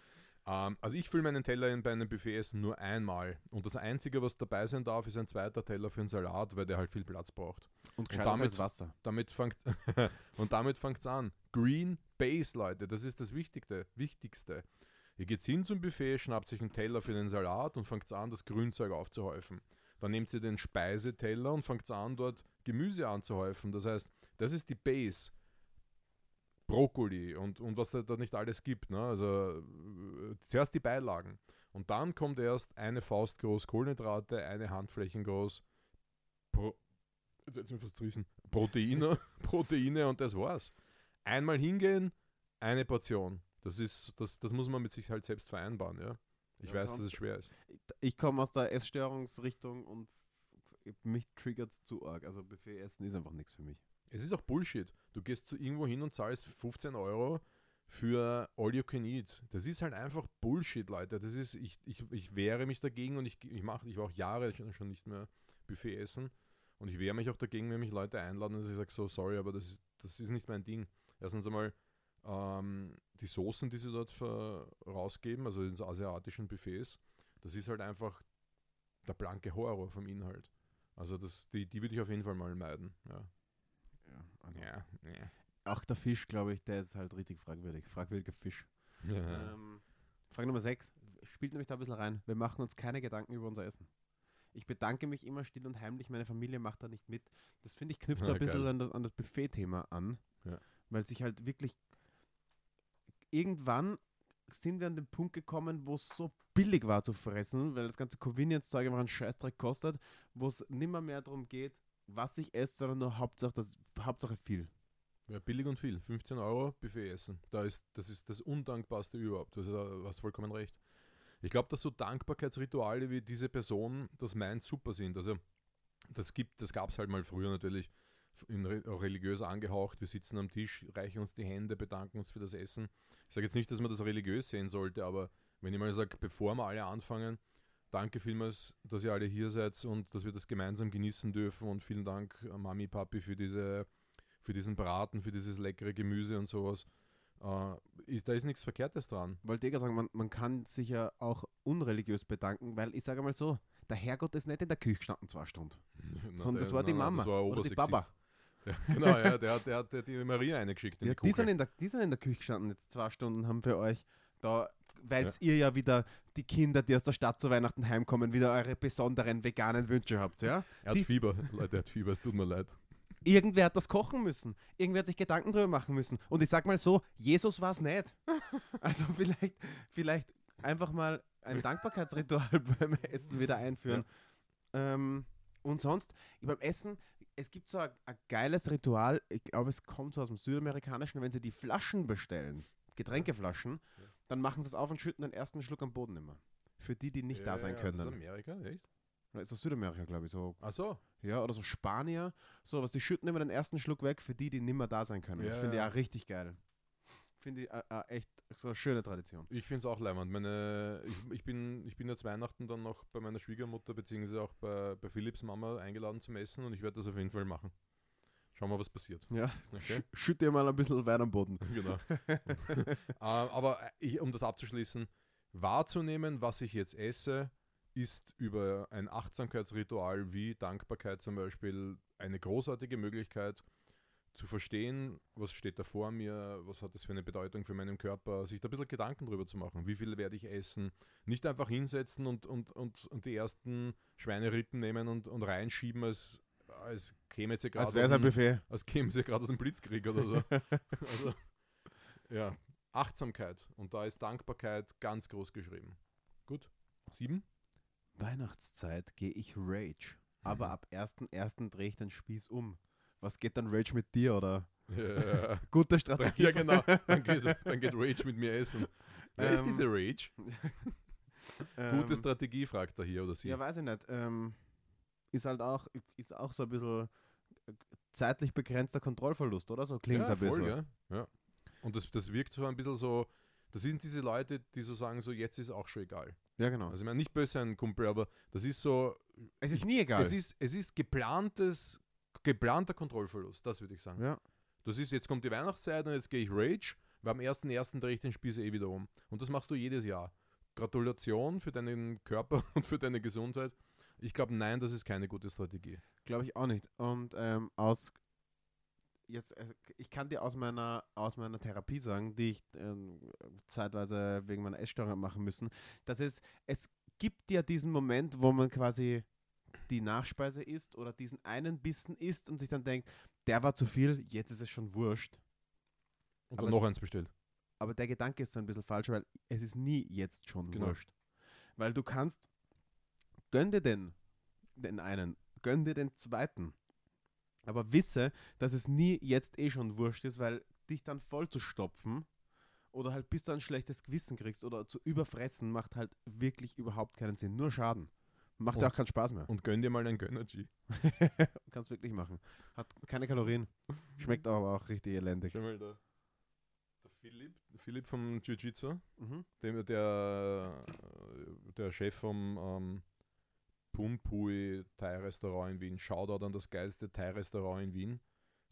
Also ich fülle meinen Teller bei einem Buffet-Essen nur einmal. Und das Einzige, was dabei sein darf, ist ein zweiter Teller für einen Salat, weil der halt viel Platz braucht. Und gescheit als Wasser. Damit fängt's an. Green Base, Leute, das ist das Wichtigste. Ihr geht hin zum Buffet, schnappt sich einen Teller für den Salat und fängt's an, das Grünzeug aufzuhäufen. Dann nehmt ihr den Speiseteller und fängt's an, dort Gemüse anzuhäufen. Das heißt, das ist die Base. Brokkoli und was da nicht alles gibt. Ne? Also zuerst die Beilagen. Und dann kommt erst eine Faust groß Kohlenhydrate, eine Handflächen groß jetzt mir was zu wissen, Proteine und das war's. Einmal hingehen, eine Portion. Das muss man mit sich halt selbst vereinbaren, ja. Ich weiß, dass es schwer ist. Ich komme aus der Essstörungsrichtung und mich triggert es zu arg. Also Buffet essen ist einfach nichts für mich. Es ist auch Bullshit. Du gehst zu irgendwo hin und zahlst 15 Euro für All You Can Eat. Das ist halt einfach Bullshit, Leute. Das ist, ich wehre mich dagegen und ich war auch Jahre schon nicht mehr Buffet essen. Und ich wehre mich auch dagegen, wenn mich Leute einladen und ich sage, so sorry, aber das ist nicht mein Ding. Erstens einmal die Soßen, die sie dort rausgeben, also in asiatischen Buffets, das ist halt einfach der blanke Horror vom Inhalt. Also die würde ich auf jeden Fall mal meiden. Ja. Ja, also ja. Auch der Fisch, glaube ich, der ist halt richtig fragwürdig. Fragwürdiger Fisch. Ja. Frage Nummer 6. Spielt nämlich da ein bisschen rein. Wir machen uns keine Gedanken über unser Essen. Ich bedanke mich immer still und heimlich. Meine Familie macht da nicht mit. Das, finde ich, knüpft so ein bisschen an das Buffet-Thema an. Ja. Weil sich halt wirklich... Irgendwann sind wir an den Punkt gekommen, wo es so billig war zu fressen, weil das ganze Convenience-Zeug einfach einen Scheißdreck kostet, wo es nimmer mehr darum geht, was ich esse, sondern nur Hauptsache viel. Ja, billig und viel. 15 Euro Buffet essen. Das ist das Undankbarste überhaupt. Du hast vollkommen recht. Ich glaube, dass so Dankbarkeitsrituale wie diese Person, das meint, super sind. Also das gab es halt mal früher natürlich, religiös angehaucht. Wir sitzen am Tisch, reichen uns die Hände, bedanken uns für das Essen. Ich sage jetzt nicht, dass man das religiös sehen sollte, aber wenn ich mal sage, bevor wir alle anfangen, danke vielmals, dass ihr alle hier seid und dass wir das gemeinsam genießen dürfen und vielen Dank Mami, Papi für diesen Braten, für dieses leckere Gemüse und sowas. Da ist nichts Verkehrtes dran. Wollte ich sagen, man kann sich ja auch unreligiös bedanken, weil ich sage mal so, der Herrgott ist nicht in der Küche gestanden 2 Stunden, sondern das war die Mama oder die Baba. Ja, genau, ja, der hat die Maria eingeschickt in die Küche. Die sind in der Küche gestanden jetzt 2 Stunden, haben für euch da... Weil ihr ja wieder die Kinder, die aus der Stadt zu Weihnachten heimkommen, wieder eure besonderen veganen Wünsche habt, ja? Er hat Fieber, Leute, er hat Fieber, es tut mir leid. Irgendwer hat das kochen müssen. Irgendwer hat sich Gedanken drüber machen müssen. Und ich sag mal so, Jesus war es nicht. Also vielleicht einfach mal ein Dankbarkeitsritual beim Essen wieder einführen. Ja. Und sonst, beim Essen, es gibt so ein geiles Ritual, ich glaube, es kommt so aus dem Südamerikanischen, wenn sie die Flaschen bestellen, Getränkeflaschen, ja. Dann machen sie es auf und schütten den ersten Schluck am Boden immer. Für die nicht da sein können. Ist das Amerika, echt? Oder ist das Südamerika, glaube ich. So. Ach so. Ja, oder so Spanier. So, was die schütten immer den ersten Schluck weg für die nimmer da sein können. Ja, das finde ich auch richtig geil. Finde ich echt so eine schöne Tradition. Ich finde es auch leimend. Ich bin jetzt Weihnachten dann noch bei meiner Schwiegermutter bzw. auch bei Philipps Mama eingeladen zum Essen und ich werde das auf jeden Fall machen. Schauen wir, was passiert. Ja, okay. Schütt dir mal ein bisschen Wein am Boden. Genau. Aber um das abzuschließen, wahrzunehmen, was ich jetzt esse, ist über ein Achtsamkeitsritual wie Dankbarkeit zum Beispiel eine großartige Möglichkeit zu verstehen, was steht da vor mir, was hat das für eine Bedeutung für meinen Körper, sich da ein bisschen Gedanken drüber zu machen. Wie viel werde ich essen? Nicht einfach hinsetzen und die ersten Schweinerippen nehmen und reinschieben als käme sie gerade aus dem Blitzkrieg oder so. Also, ja, Achtsamkeit. Und da ist Dankbarkeit ganz groß geschrieben. Gut. 7. Weihnachtszeit gehe ich Rage. Aber ab 1.1. drehe ich den Spieß um. Was geht dann Rage mit dir, oder? Ja. Gute Strategie. Ja, genau. Dann geht Rage mit mir essen. Wer ist diese Rage? Gute Strategie, fragt er hier oder sie. Ja, weiß ich nicht. Ist auch so ein bisschen zeitlich begrenzter Kontrollverlust, oder? So klingt es ein bisschen. Voll, ja. Und das wirkt so ein bisschen so, das sind diese Leute, die so sagen, so jetzt ist auch schon egal. Ja, genau. Also ich meine, nicht böse sein, Kumpel, aber das ist so... Es ist nie egal. Es ist geplanter Kontrollverlust, das würde ich sagen. Ja. Das ist, jetzt kommt die Weihnachtszeit und jetzt gehe ich Rage, weil am 1.1. drehe ich den Spieß wieder um. Und das machst du jedes Jahr. Gratulation für deinen Körper und für deine Gesundheit. Ich glaube, nein, das ist keine gute Strategie. Glaube ich auch nicht. Und ich kann dir aus meiner Therapie sagen, die ich zeitweise wegen meiner Essstörung machen müssen, dass es gibt ja diesen Moment, wo man quasi die Nachspeise isst oder diesen einen Bissen isst und sich dann denkt, der war zu viel, jetzt ist es schon wurscht. Und dann noch eins bestellt. Aber der Gedanke ist so ein bisschen falsch, weil es ist nie jetzt schon wurscht. Weil du kannst... Gönn dir den einen, gönn dir den zweiten. Aber wisse, dass es nie jetzt eh schon wurscht ist, weil dich dann voll zu stopfen oder halt bis du ein schlechtes Gewissen kriegst oder zu überfressen, macht halt wirklich überhaupt keinen Sinn. Nur Schaden. Macht ja auch keinen Spaß mehr. Und gönn dir mal einen Gönnergy. Kannst wirklich machen. Hat keine Kalorien. Schmeckt aber auch richtig elendig. Schau mal da. Philipp vom Jiu-Jitsu, der Chef vom Pum Pui Thai-Restaurant in Wien. Shoutout an das geilste Thai-Restaurant in Wien.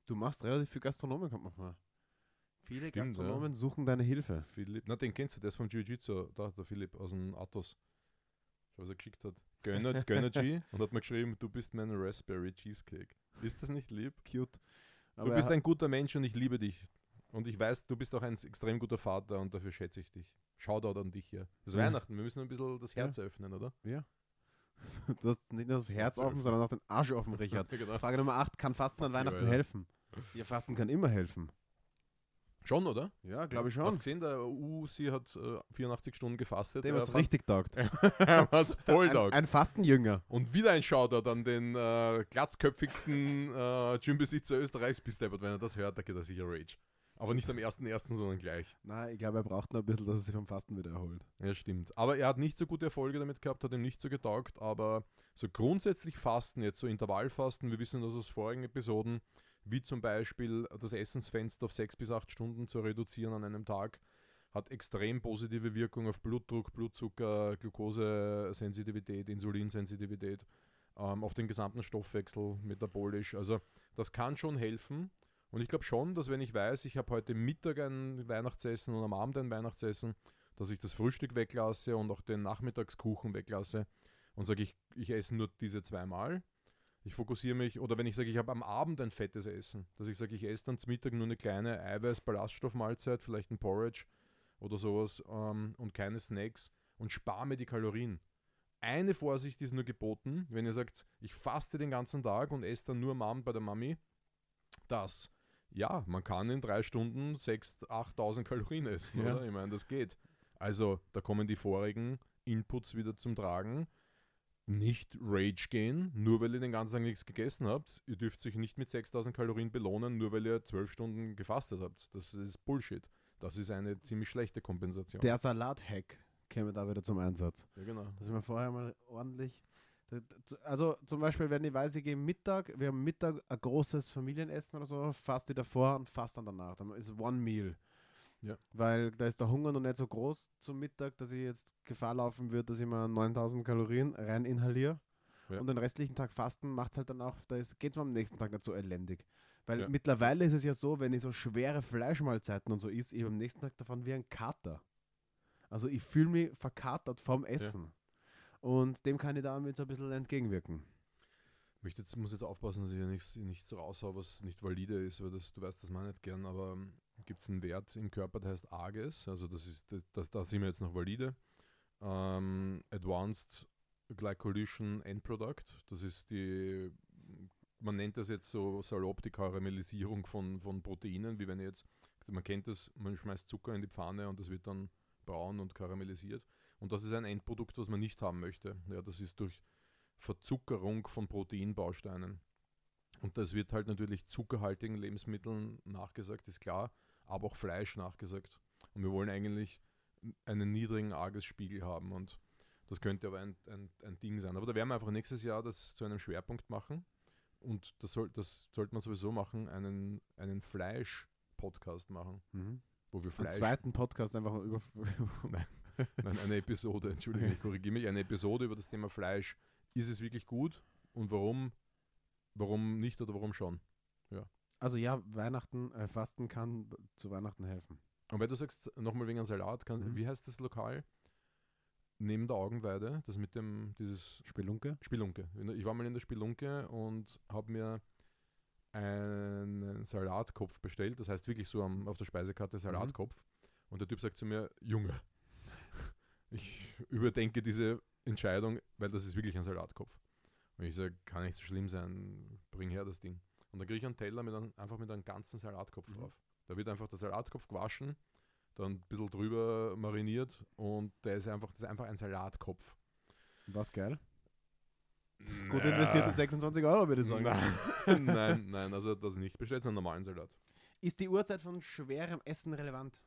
Du machst relativ viel Gastronomen, kommt man vor. Viele Gastronomen suchen deine Hilfe. Philipp, na, den kennst du, der ist vom Jiu-Jitsu, da, der Philipp aus dem Atos. Schau, was er geschickt hat. Gönnergy und hat mir geschrieben, du bist mein Raspberry Cheesecake. Ist das nicht lieb? Cute. Aber du bist ein guter Mensch und ich liebe dich. Und ich weiß, du bist auch ein extrem guter Vater und dafür schätze ich dich. Shoutout an dich hier. Das ist Weihnachten, wir müssen ein bisschen das Herz öffnen, oder? Ja. Du hast nicht nur das Herz offen, sondern auch den Arsch offen, Richard. Genau. Frage Nummer 8, kann Fasten an Weihnachten helfen? Ja, Fasten kann immer helfen. Schon, oder? Ja, glaube ich schon. Du hast gesehen, der UUC hat 84 Stunden gefastet. Dem hat es richtig taugt. Voll taugt. Ein Fastenjünger. Und wieder ein Shoutout an den glatzköpfigsten Gymbesitzer Österreichs, Bisteppert. Wenn er das hört, dann geht er sicher Rage. Aber nicht am 1.1., sondern gleich. Nein, ich glaube, er braucht noch ein bisschen, dass er sich vom Fasten wieder erholt. Ja, stimmt. Aber er hat nicht so gute Erfolge damit gehabt, hat ihm nicht so getaugt. Aber so grundsätzlich Fasten, jetzt so Intervallfasten, wir wissen das aus vorigen Episoden, wie zum Beispiel das Essensfenster auf 6 bis 8 Stunden zu reduzieren an einem Tag, hat extrem positive Wirkung auf Blutdruck, Blutzucker, Glukosesensitivität, Insulinsensitivität, auf den gesamten Stoffwechsel, metabolisch. Also das kann schon helfen. Und ich glaube schon, dass wenn ich weiß, ich habe heute Mittag ein Weihnachtsessen und am Abend ein Weihnachtsessen, dass ich das Frühstück weglasse und auch den Nachmittagskuchen weglasse und sage, ich esse nur diese 2 Mal. Ich fokussiere mich, oder wenn ich sage, ich habe am Abend ein fettes Essen, dass ich sage, ich esse dann zum Mittag nur eine kleine Eiweiß-Ballaststoffmahlzeit, vielleicht ein Porridge oder sowas und keine Snacks und spare mir die Kalorien. Eine Vorsicht ist nur geboten, wenn ihr sagt, ich faste den ganzen Tag und esse dann nur am Abend bei der Mami, dass... Ja, man kann in 3 Stunden 6.000, 8.000 Kalorien essen, oder? Ich meine, das geht. Also, da kommen die vorigen Inputs wieder zum Tragen. Nicht Rage gehen, nur weil ihr den ganzen Tag nichts gegessen habt. Ihr dürft sich nicht mit 6.000 Kalorien belohnen, nur weil ihr 12 Stunden gefastet habt. Das ist Bullshit. Das ist eine ziemlich schlechte Kompensation. Der Salat-Hack käme da wieder zum Einsatz. Ja, genau. Das ist mir vorher mal ordentlich... Also zum Beispiel, wenn ich weiß, ich gehe Mittag, wir haben Mittag ein großes Familienessen oder so, faste ich davor und faste dann danach. Dann ist One Meal. Ja. Weil da ist der Hunger noch nicht so groß zum Mittag, dass ich jetzt Gefahr laufen würde, dass ich mal 9000 Kalorien rein inhaliere. Ja. Und den restlichen Tag fasten macht es halt dann auch, da geht es mir am nächsten Tag nicht so elendig. Weil mittlerweile ist es ja so, wenn ich so schwere Fleischmahlzeiten und so isst, ich am nächsten Tag davon wie ein Kater. Also ich fühle mich verkatert vom Essen. Ja. Und dem kann ich damit so ein bisschen entgegenwirken. Ich muss jetzt aufpassen, dass ich hier nichts raushaue, was nicht valide ist, weil das, du weißt das mal nicht gern, aber gibt es einen Wert im Körper, der heißt AGES, also da sind wir jetzt noch valide. Advanced Glycolation End Product, das ist die, man nennt das jetzt so salopp die Karamellisierung von Proteinen, wie wenn ihr jetzt, man kennt das, man schmeißt Zucker in die Pfanne und das wird dann braun und karamellisiert. Und das ist ein Endprodukt, was man nicht haben möchte. Ja, das ist durch Verzuckerung von Proteinbausteinen. Und das wird halt natürlich zuckerhaltigen Lebensmitteln nachgesagt, ist klar, aber auch Fleisch nachgesagt. Und wir wollen eigentlich einen niedrigen AGES-Spiegel haben. Und das könnte aber ein Ding sein. Aber da werden wir einfach nächstes Jahr das zu einem Schwerpunkt machen. Und das sollte man sowieso machen, einen Fleisch-Podcast machen. Mhm. Wo wir Fleisch... Einen zweiten Podcast einfach über... Nein, eine Episode, Entschuldigung, ich korrigiere mich, eine Episode über das Thema Fleisch. Ist es wirklich gut und warum nicht oder warum schon? Ja. Also ja, Weihnachten, Fasten kann zu Weihnachten helfen. Und wenn du sagst, nochmal wegen einem Salat, wie heißt das Lokal? Neben der Augenweide, das mit dieses... Spelunke? Spelunke. Ich war mal in der Spelunke und habe mir einen Salatkopf bestellt, das heißt wirklich so auf der Speisekarte Salatkopf. Und der Typ sagt zu mir, Junge, ich überdenke diese Entscheidung, weil das ist wirklich ein Salatkopf. Und ich sage, kann nicht so schlimm sein, bring her das Ding. Und dann kriege ich einen Teller mit einem ganzen Salatkopf drauf. Da wird einfach der Salatkopf gewaschen, dann ein bisschen drüber mariniert und das ist einfach ein Salatkopf. Was geil? Gut investierte 26 Euro, würde ich sagen. Nein, nein, also das nicht. Bestellt einen normalen Salat. Ist die Uhrzeit von schwerem Essen relevant?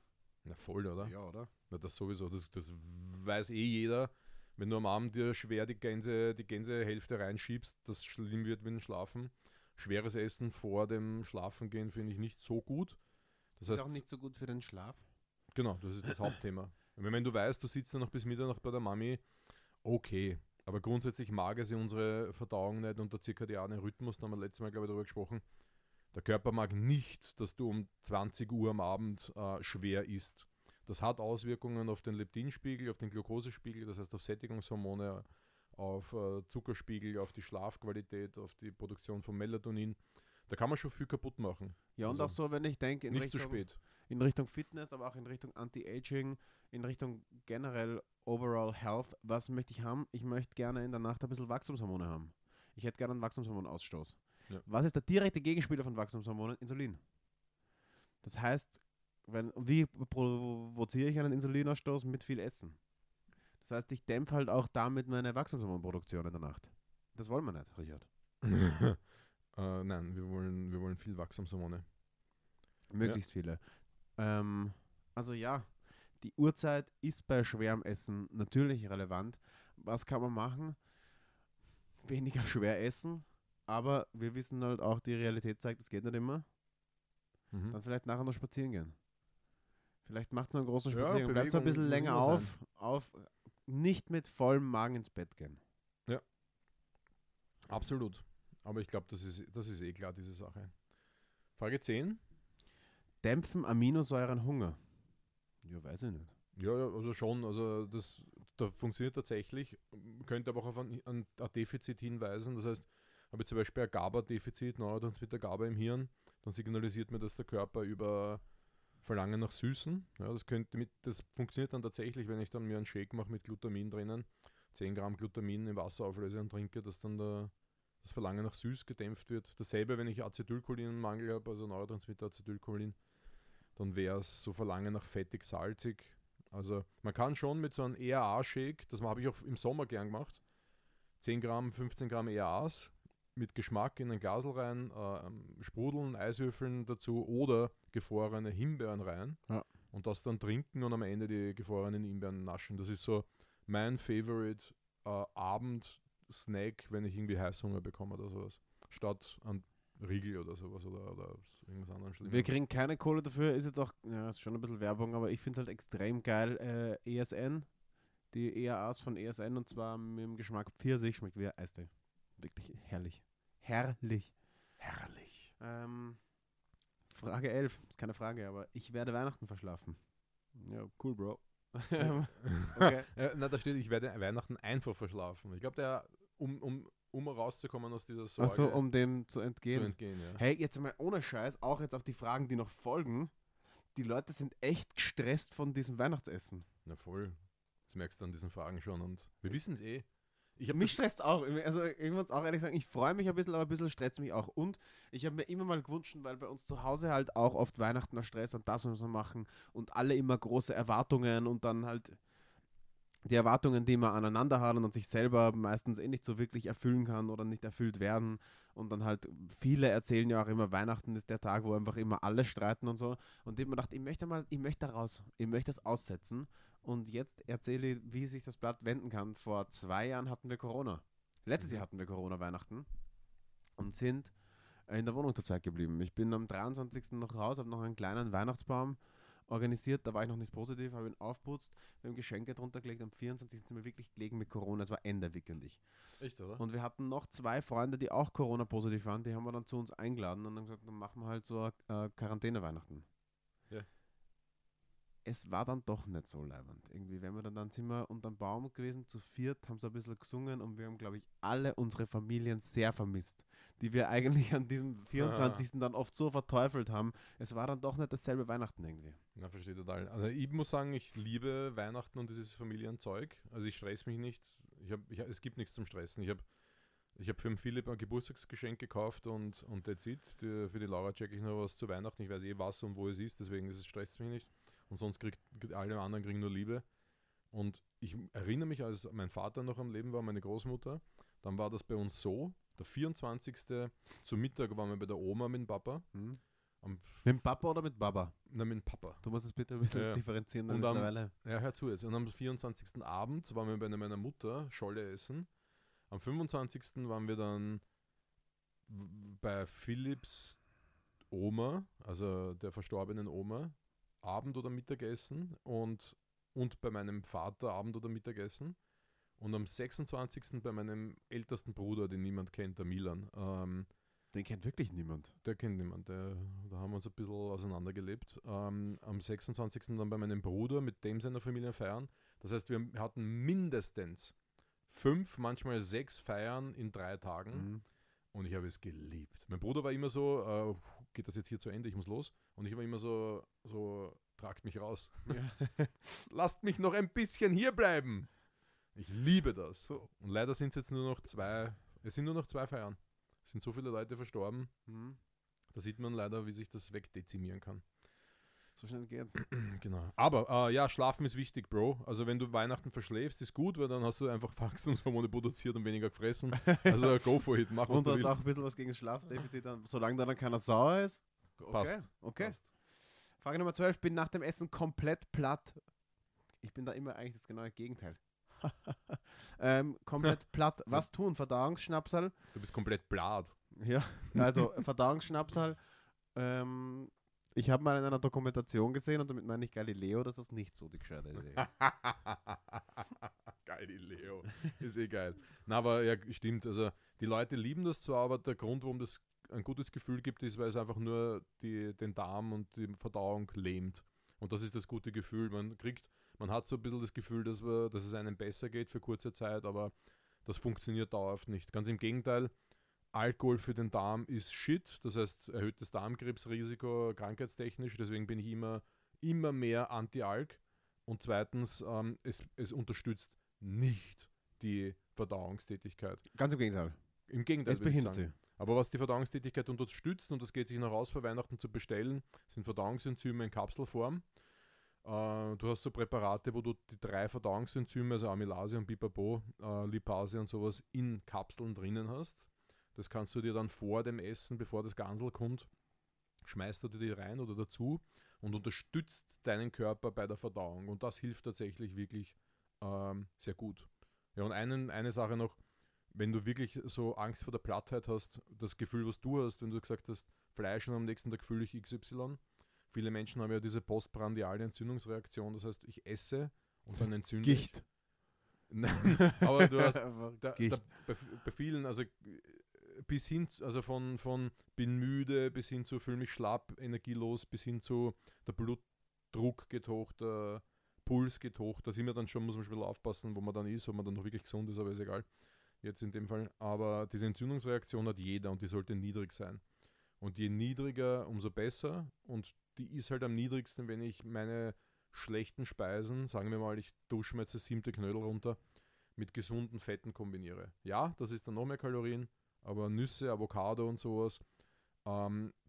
Na voll, oder? Ja, oder? Na, das sowieso, das weiß eh jeder. Wenn du am Abend dir schwer die Gänsehälfte reinschiebst, das schlimm wird, wenn schlafen. Schweres Essen vor dem Schlafengehen finde ich nicht so gut. Das heißt, ist auch nicht so gut für den Schlaf. Genau, das ist das Hauptthema. Wenn du weißt, du sitzt dann noch bis Mitternacht bei der Mami, okay. Aber grundsätzlich mag es unsere Verdauung nicht und der zirkadiane Rhythmus, da haben wir letztes Mal, glaube ich, darüber gesprochen. Der Körper mag nicht, dass du um 20 Uhr am Abend schwer isst. Das hat Auswirkungen auf den Leptinspiegel, auf den Glukosespiegel, das heißt auf Sättigungshormone, auf Zuckerspiegel, auf die Schlafqualität, auf die Produktion von Melatonin. Da kann man schon viel kaputt machen. Ja, und also, auch so, wenn ich denke, in Richtung Fitness, aber auch in Richtung Anti-Aging, in Richtung generell Overall Health, was möchte ich haben? Ich möchte gerne in der Nacht ein bisschen Wachstumshormone haben. Ich hätte gerne einen Wachstumshormonausstoß. Ja. Was ist der direkte Gegenspieler von Wachstumshormonen? Insulin. Das heißt, wie provoziere ich einen Insulinausstoß? Mit viel Essen. Das heißt, ich dämpfe halt auch damit meine Wachstumshormonproduktion in der Nacht. Das wollen wir nicht, Richard. Nein, wir wollen viel Wachstumshormone. Möglichst viele. Also ja, die Uhrzeit ist bei schwerem Essen natürlich relevant. Was kann man machen? Weniger schwer essen, aber wir wissen halt auch, die Realität zeigt, das geht nicht immer. Mhm. Dann vielleicht nachher noch spazieren gehen. Vielleicht macht es noch einen großen Spaziergang. Ja, bleibt so ein bisschen länger auf. Nicht mit vollem Magen ins Bett gehen. Ja, absolut. Aber ich glaube, das ist eh klar, diese Sache. Frage 10. Dämpfen Aminosäuren Hunger? Ja, weiß ich nicht. Ja, also schon. Also das funktioniert tatsächlich. Könnte aber auch auf ein Defizit hinweisen. Das heißt, habe ich zum Beispiel ein GABA-Defizit, Neurotransmitter GABA im Hirn, dann signalisiert mir, dass der Körper über Verlangen nach Süßen, ja, das funktioniert dann tatsächlich, wenn ich dann mir einen Shake mache mit Glutamin drinnen, 10 Gramm Glutamin im Wasser auflöse und trinke, dass dann das Verlangen nach Süß gedämpft wird. Dasselbe, wenn ich Acetylcholinmangel habe, also Neurotransmitter Acetylcholin, dann wäre es so Verlangen nach fettig, salzig. Also man kann schon mit so einem ERA-Shake, das habe ich auch im Sommer gern gemacht, 10 Gramm, 15 Gramm ERAs mit Geschmack in ein Glasl rein, Sprudeln, Eiswürfeln dazu oder gefrorene Himbeeren rein, ja. Und das dann trinken und am Ende die gefrorenen Himbeeren naschen. Das ist so mein Favorite Abend-Snack, wenn ich irgendwie Heißhunger bekomme oder sowas. Statt an Riegel oder sowas oder irgendwas anderes. Wir kriegen keine Kohle dafür, ist jetzt auch, ja, ist schon ein bisschen Werbung, aber ich finde es halt extrem geil. ESN, die EAAs von ESN, und zwar mit dem Geschmack Pfirsich, schmeckt wie Eistee. Wirklich herrlich. Herrlich. Frage 11. Ist keine Frage, aber ich werde Weihnachten verschlafen. Ja, cool, Bro. Okay. Na, da steht, ich werde Weihnachten einfach verschlafen. Ich glaube, um rauszukommen aus dieser Sorge. Ach so, um dem zu entgehen. Ja. Hey, jetzt mal ohne Scheiß, auch jetzt auf die Fragen, die noch folgen. Die Leute sind echt gestresst von diesem Weihnachtsessen. Na voll. Das merkst du an diesen Fragen schon. Und wir wissen es eh. Mich stresst auch, also irgendwann auch ehrlich sagen, ich freue mich ein bisschen, aber ein bisschen stresst mich auch. Und ich habe mir immer mal gewünscht, weil bei uns zu Hause halt auch oft Weihnachten ein Stress und das müssen wir machen und alle immer große Erwartungen und dann halt die Erwartungen, die man aneinander hat und sich selber meistens eh nicht so wirklich erfüllen kann oder nicht erfüllt werden. Und dann halt viele erzählen ja auch immer, Weihnachten ist der Tag, wo einfach immer alle streiten und so. Und ich habe mir gedacht, ich möchte da raus, ich möchte das aussetzen. Und jetzt erzähle ich, wie sich das Blatt wenden kann. Vor 2 Jahren hatten wir Corona. Letztes Jahr hatten wir Corona-Weihnachten und sind in der Wohnung zu zweit geblieben. Ich bin am 23. noch raus, habe noch einen kleinen Weihnachtsbaum organisiert. Da war ich noch nicht positiv, habe ihn aufputzt, wir haben Geschenke drunter gelegt. Am 24. sind wir wirklich gelegen mit Corona. Es war Ende, Vic und ich. Echt, oder? Und wir hatten noch 2 Freunde, die auch Corona-positiv waren. Die haben wir dann zu uns eingeladen und haben gesagt, dann machen wir halt so Quarantäne-Weihnachten. Ja. Es war dann doch nicht so leibend. Irgendwie, wenn wir dann sind wir unterm Baum gewesen, zu viert, haben so ein bisschen gesungen und wir haben, glaube ich, alle unsere Familien sehr vermisst, die wir eigentlich an diesem 24. dann oft so verteufelt haben. Es war dann doch nicht dasselbe Weihnachten irgendwie. Na, verstehe total. Also ich muss sagen, ich liebe Weihnachten und dieses Familienzeug. Also ich stress mich nicht. Es gibt nichts zum Stressen. Ich habe für den Philipp ein Geburtstagsgeschenk gekauft und that's it. Für die Laura checke ich noch was zu Weihnachten. Ich weiß eh, was und wo es ist, deswegen stresst es mich nicht. Und sonst alle anderen kriegen nur Liebe. Und ich erinnere mich, als mein Vater noch am Leben war, meine Großmutter, Dann war das bei uns so, der 24. zu Mittag waren wir bei der Oma mit dem Papa. Mhm. Mit Papa oder mit Baba? Nein, mit Papa. Du musst es bitte ein bisschen differenzieren. Und dann, ja, hör zu jetzt. Und am 24. abends waren wir bei meiner Mutter Scholle essen. Am 25. waren wir dann bei Philipps Oma, also der verstorbenen Oma, Abend- oder Mittagessen und bei meinem Vater Abend- oder Mittagessen. Und am 26. bei meinem ältesten Bruder, den niemand kennt, der Milan. Den kennt wirklich niemand? Der kennt niemand. Da haben wir uns ein bisschen auseinandergelebt. Am 26. dann bei meinem Bruder, mit dem seiner Familie feiern. Das heißt, wir hatten mindestens 5, manchmal 6 Feiern in 3 Tagen. Mhm. Und ich habe es geliebt. Mein Bruder war immer so, geht das jetzt hier zu Ende, ich muss los. Und ich war immer so tragt mich raus. Ja. Lasst mich noch ein bisschen hier bleiben. Ich liebe das. So. Und leider sind es jetzt nur noch 2. Es sind nur noch 2 Feiern. Es sind so viele Leute verstorben. Mhm. Da sieht man leider, wie sich das wegdezimieren kann. So schnell geht's. Genau. Aber ja, schlafen ist wichtig, Bro. Also wenn du Weihnachten verschläfst, ist gut, weil dann hast du einfach Wachstumshormone produziert und weniger gefressen. Also go for it, mach was und du willst. Und hast auch ein bisschen was gegen Schlafdefizit. Solange da dann keiner sauer ist. Okay. Passt. Passt. Frage Nummer 12. Bin nach dem Essen komplett platt. Ich bin da immer eigentlich das genaue Gegenteil. Komplett platt. Was tun? Verdauungsschnapsal. Du bist komplett blatt. Ja, also Verdauungsschnapsal. Ich habe mal in einer Dokumentation gesehen, und damit meine ich Galileo, dass das nicht so die gescheite Idee ist. Galileo. Ist eh geil. Na, aber ja, stimmt. Also die Leute lieben das zwar, aber der Grund, warum das ein gutes Gefühl gibt, ist, weil es einfach nur den Darm und die Verdauung lähmt. Und das ist das gute Gefühl. Man hat so ein bisschen das Gefühl, dass es einem besser geht für kurze Zeit, aber das funktioniert dauerhaft nicht. Ganz im Gegenteil, Alkohol für den Darm ist shit, das heißt erhöhtes Darmkrebsrisiko, krankheitstechnisch, deswegen bin ich immer mehr Anti-Alk. Und zweitens, es unterstützt nicht die Verdauungstätigkeit. Ganz im Gegenteil. Im Gegenteil. Es behindert sie. Aber was die Verdauungstätigkeit unterstützt, und das geht sich noch raus vor Weihnachten zu bestellen, sind Verdauungsenzyme in Kapselform. Du hast so Präparate, wo du die 3 Verdauungsenzyme, also Amylase und Pipapo, Lipase und sowas, in Kapseln drinnen hast. Das kannst du dir dann vor dem Essen, bevor das Gansel kommt, schmeißt du dir die rein oder dazu und unterstützt deinen Körper bei der Verdauung. Und das hilft tatsächlich wirklich sehr gut. Ja, und eine Sache noch, wenn du wirklich so Angst vor der Plattheit hast, das Gefühl, was du hast, wenn du gesagt hast, Fleisch und am nächsten Tag fühle ich XY. Viele Menschen haben ja diese postprandiale Entzündungsreaktion, das heißt, ich esse und das dann entzünde Gicht. Ich. Nein, aber du hast bei vielen, also bis hin, also von bin müde bis hin zu fühle mich schlapp, energielos, bis hin zu der Blutdruck geht hoch, der Puls geht hoch, da sind wir dann schon, muss man schon wieder aufpassen, wo man dann ist, ob man dann noch wirklich gesund ist, aber ist egal, jetzt in dem Fall. Aber diese Entzündungsreaktion hat jeder und die sollte niedrig sein. Und je niedriger, umso besser. Und die ist halt am niedrigsten, wenn ich meine schlechten Speisen, sagen wir mal, ich dusche mir jetzt das 7. Knödel runter, mit gesunden Fetten kombiniere. Ja, das ist dann noch mehr Kalorien, aber Nüsse, Avocado und sowas.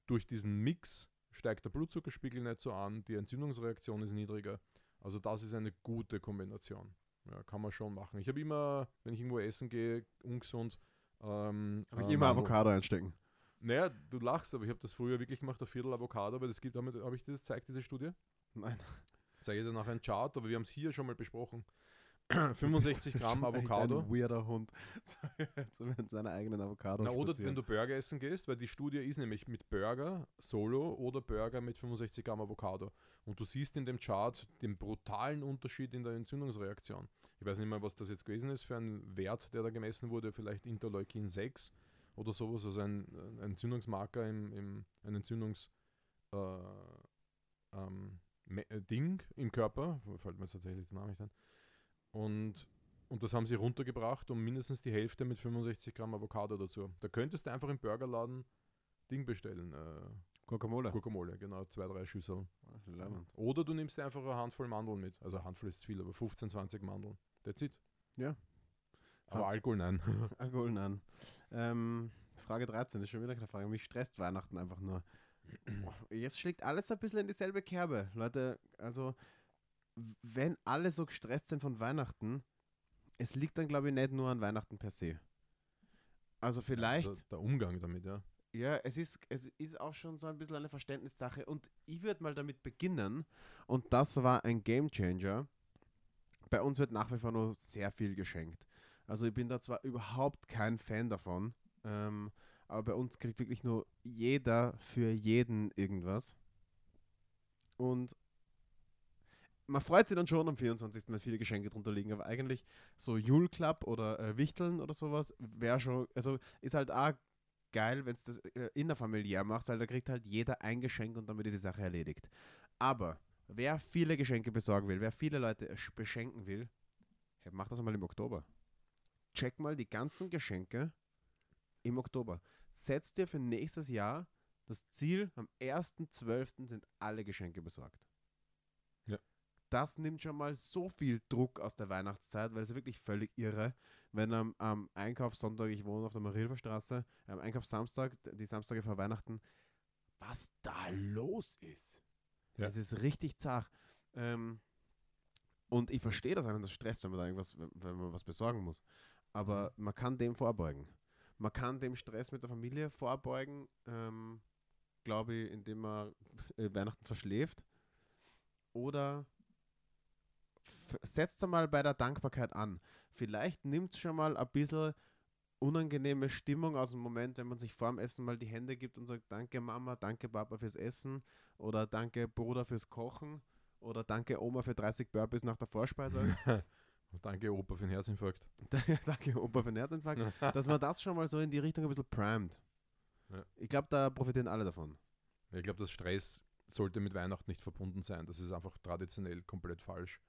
Durch diesen Mix steigt der Blutzuckerspiegel nicht so an, die Entzündungsreaktion ist niedriger. Also das ist eine gute Kombination. Ja, kann man schon machen. Ich habe immer, wenn ich irgendwo essen gehe, ungesund... habe ich immer Avocado einstecken. Naja, du lachst, aber ich habe das früher wirklich gemacht, ein Viertel Avocado, weil es gibt, habe ich das, zeigt diese Studie? Nein. Zeige ich dir nachher einen Chart, aber wir haben es hier schon mal besprochen. 65 Gramm Avocado. Ein weirder Hund mit seiner eigenen Avocado. Na, oder wenn du Burger essen gehst, weil die Studie ist nämlich mit Burger solo oder Burger mit 65 Gramm Avocado. Und du siehst in dem Chart den brutalen Unterschied in der Entzündungsreaktion. Ich weiß nicht mal, was das jetzt gewesen ist für einen Wert, der da gemessen wurde, vielleicht Interleukin 6. Oder sowas, also ein Entzündungsmarker, ein Entzündungsding im Körper, fällt mir jetzt tatsächlich der Name nicht ein, und das haben sie runtergebracht um mindestens die Hälfte mit 65 Gramm Avocado dazu. Da könntest du einfach im Burgerladen Ding bestellen. Guacamole. Guacamole, genau, 2-3 Schüssel. Oder du nimmst dir einfach eine Handvoll Mandeln mit. Also eine Handvoll ist viel, aber 15, 20 Mandeln. That's it. Ja. Aber Alkohol nein. Alkohol nein. Frage 13, das ist schon wieder eine Frage. Mich stresst Weihnachten einfach nur. Jetzt schlägt alles ein bisschen in dieselbe Kerbe. Leute, also wenn alle so gestresst sind von Weihnachten, es liegt dann glaube ich nicht nur an Weihnachten per se. Also vielleicht... Also der Umgang damit, ja. Ja, es ist auch schon so ein bisschen eine Verständnissache. Und ich würde mal damit beginnen. Und das war ein Gamechanger. Bei uns wird nach wie vor nur sehr viel geschenkt. Also ich bin da zwar überhaupt kein Fan davon, aber bei uns kriegt wirklich nur jeder für jeden irgendwas. Und man freut sich dann schon am 24., wenn viele Geschenke drunter liegen, aber eigentlich so Julklapp oder Wichteln oder sowas wäre schon, also ist halt auch geil, wenn es das innerfamiliär machst, weil da kriegt halt jeder ein Geschenk und damit ist die Sache erledigt. Aber wer viele Geschenke besorgen will, wer viele Leute beschenken will, mach das mal im Oktober. Check mal die ganzen Geschenke im Oktober. Setz dir für nächstes Jahr das Ziel, am 1.12. sind alle Geschenke besorgt. Ja. Das nimmt schon mal so viel Druck aus der Weihnachtszeit, weil es ist wirklich völlig irre, wenn am Einkaufssonntag, ich wohne auf der Mariahilfer Straße, am Einkaufssamstag, die Samstage vor Weihnachten, was da los ist. Ja. Das ist richtig zart. Und ich verstehe, dass einen das stresst, wenn man da irgendwas, wenn man was besorgen muss. Aber man kann dem vorbeugen. Man kann dem Stress mit der Familie vorbeugen, glaube ich, indem man Weihnachten verschläft. Oder setzt mal bei der Dankbarkeit an. Vielleicht nimmt es schon mal ein bisschen unangenehme Stimmung aus dem Moment, wenn man sich vorm Essen mal die Hände gibt und sagt, danke Mama, danke Papa fürs Essen oder danke Bruder fürs Kochen oder danke Oma für 30 Burpees nach der Vorspeise. Danke Opa für den Herzinfarkt. Danke Opa für den Herzinfarkt. Dass man das schon mal so in die Richtung ein bisschen primed. Ja. Ich glaube, da profitieren alle davon. Ja, ich glaube, das Stress sollte mit Weihnachten nicht verbunden sein. Das ist einfach traditionell komplett falsch.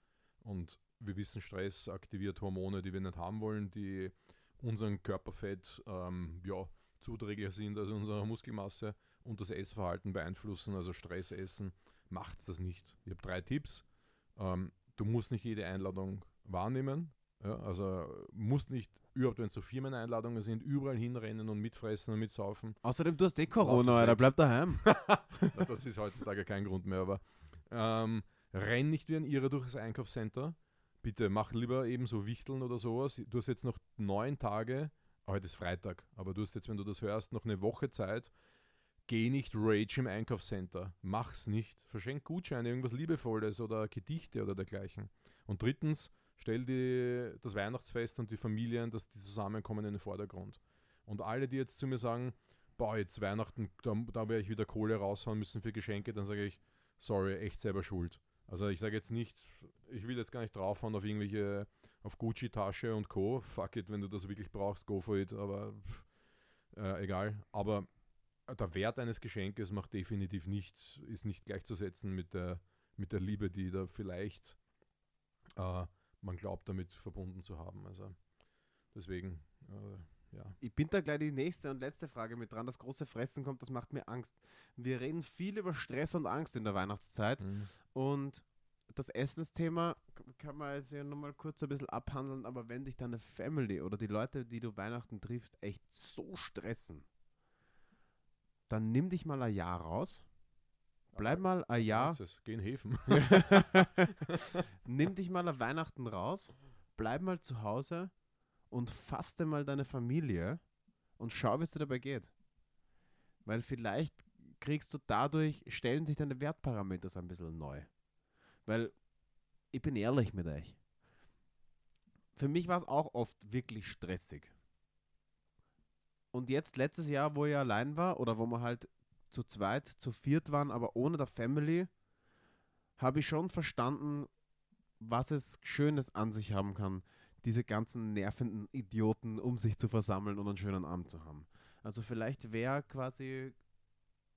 Und wir wissen, Stress aktiviert Hormone, die wir nicht haben wollen, die unseren Körperfett zuträglicher sind als unserer Muskelmasse und das Essverhalten beeinflussen. Also Stress essen, macht das nicht. Ich habe 3 Tipps. Du musst nicht jede Einladung wahrnehmen. Ja, also musst nicht, überhaupt wenn es so Firmeneinladungen sind, überall hinrennen und mitfressen und mitsaufen. Außerdem, du hast eh Corona, Alter, bleib daheim. Das ist heutzutage kein Grund mehr, aber renn nicht wie ein Irrer durch das Einkaufscenter. Bitte mach lieber eben so Wichteln oder sowas. Du hast jetzt noch 9 Tage, heute ist Freitag, aber du hast jetzt, wenn du das hörst, noch eine Woche Zeit. Geh nicht rage im Einkaufscenter. Mach's nicht. Verschenk Gutscheine, irgendwas Liebevolles oder Gedichte oder dergleichen. Und 3. Stell das Weihnachtsfest und die Familien, dass die zusammenkommen, in den Vordergrund. Und alle, die jetzt zu mir sagen, boah, jetzt Weihnachten, da werde ich wieder Kohle raushauen müssen für Geschenke, dann sage ich, sorry, echt selber schuld. Also ich sage jetzt nicht, ich will jetzt gar nicht draufhauen auf irgendwelche, auf Gucci-Tasche und Co. Fuck it, wenn du das wirklich brauchst, go for it, aber egal. Aber der Wert eines Geschenkes macht definitiv nichts, ist nicht gleichzusetzen mit der Liebe, die da vielleicht man glaubt, damit verbunden zu haben. Also deswegen, ja. Ich bin da gleich die nächste und letzte Frage mit dran. Das große Fressen kommt, das macht mir Angst. Wir reden viel über Stress und Angst in der Weihnachtszeit. Und das Essensthema kann man jetzt ja nochmal kurz ein bisschen abhandeln, aber wenn dich deine Family oder die Leute, die du Weihnachten triffst, echt so stressen, dann nimm dich mal ein Jahr raus. Bleib mal ein Jahr. Geh in Häfen. Nimm dich mal an Weihnachten raus, bleib mal zu Hause und faste mal deine Familie und schau, wie es dir dabei geht. Weil vielleicht kriegst du dadurch, stellen sich deine Wertparameter so ein bisschen neu. Weil, ich bin ehrlich mit euch, für mich war es auch oft wirklich stressig. Und jetzt letztes Jahr, wo ich allein war oder wo man halt zu zweit, zu viert waren, aber ohne der Family, habe ich schon verstanden, was es Schönes an sich haben kann, diese ganzen nervenden Idioten um sich zu versammeln und einen schönen Abend zu haben. Also vielleicht wäre quasi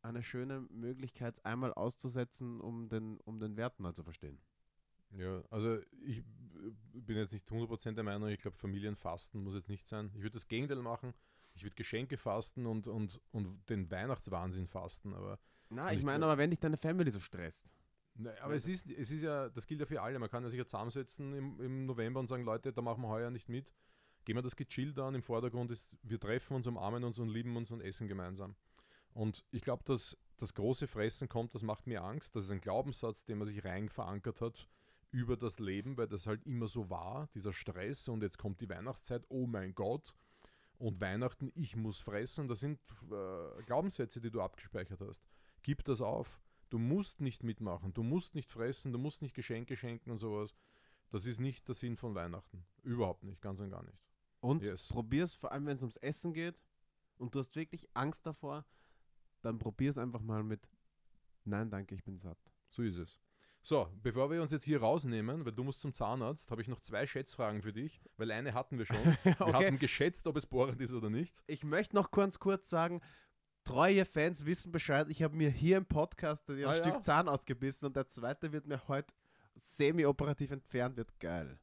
eine schöne Möglichkeit, einmal auszusetzen, um den Wert mal zu verstehen. Ja, also ich bin jetzt nicht 100% der Meinung, ich glaube, Familienfasten muss jetzt nicht sein. Ich würde das Gegenteil machen. Ich würde Geschenke fasten und den Weihnachtswahnsinn fasten. Ich meine, aber wenn dich deine Family so stresst. Na, aber es ist ja, das gilt ja für alle. Man kann ja sich ja zusammensetzen im November und sagen, Leute, da machen wir heuer nicht mit. Gehen wir das gechillt an. Im Vordergrund ist, wir treffen uns, umarmen uns und lieben uns und essen gemeinsam. Und ich glaube, dass das große Fressen kommt, das macht mir Angst. Das ist ein Glaubenssatz, den man sich rein verankert hat über das Leben, weil das halt immer so war, dieser Stress. Und jetzt kommt die Weihnachtszeit, oh mein Gott. Und Weihnachten, ich muss fressen, das sind Glaubenssätze, die du abgespeichert hast. Gib das auf. Du musst nicht mitmachen, du musst nicht fressen, du musst nicht Geschenke schenken und sowas. Das ist nicht der Sinn von Weihnachten. Überhaupt nicht, ganz und gar nicht. Und probier's, vor allem wenn es ums Essen geht und du hast wirklich Angst davor, dann probier's einfach mal mit nein, danke, ich bin satt. So ist es. So, bevor wir uns jetzt hier rausnehmen, weil du musst zum Zahnarzt, habe ich noch zwei Schätzfragen für dich, weil eine hatten wir schon. Okay. Wir hatten geschätzt, ob es Borat ist oder nicht. Ich möchte noch kurz sagen, treue Fans wissen Bescheid, ich habe mir hier im Podcast ein Stück Zahn ausgebissen und der zweite wird mir heute semi-operativ entfernt, wird geil.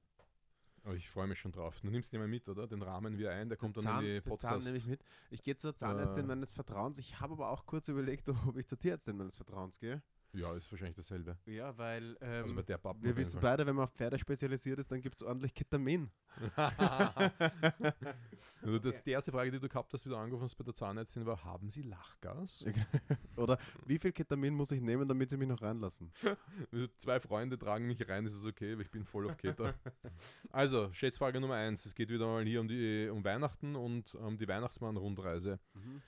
Oh, ich freue mich schon drauf. Du nimmst den mal mit, oder? Den rahmen wir ein, der kommt dann in die Podcast. Den Zahn nehme ich mit. Ich gehe zur Zahnärztin meines Vertrauens. Ich habe aber auch kurz überlegt, ob ich zur Tierärztin meines Vertrauens gehe. Ja, ist wahrscheinlich dasselbe. Ja, weil also der wir wissen beide, wenn man auf Pferde spezialisiert ist, dann gibt es ordentlich Ketamin. Also das, die erste Frage, die du gehabt hast, wie du angerufen hast bei der Zahnärztin, war, haben Sie Lachgas? Oder wie viel Ketamin muss ich nehmen, damit Sie mich noch reinlassen? Also zwei Freunde tragen mich rein, ist es okay, weil ich bin voll auf Keta. Also, Schätzfrage Nummer 1. Es geht wieder mal hier um Weihnachten und um die Weihnachtsmann-Rundreise. Mhm.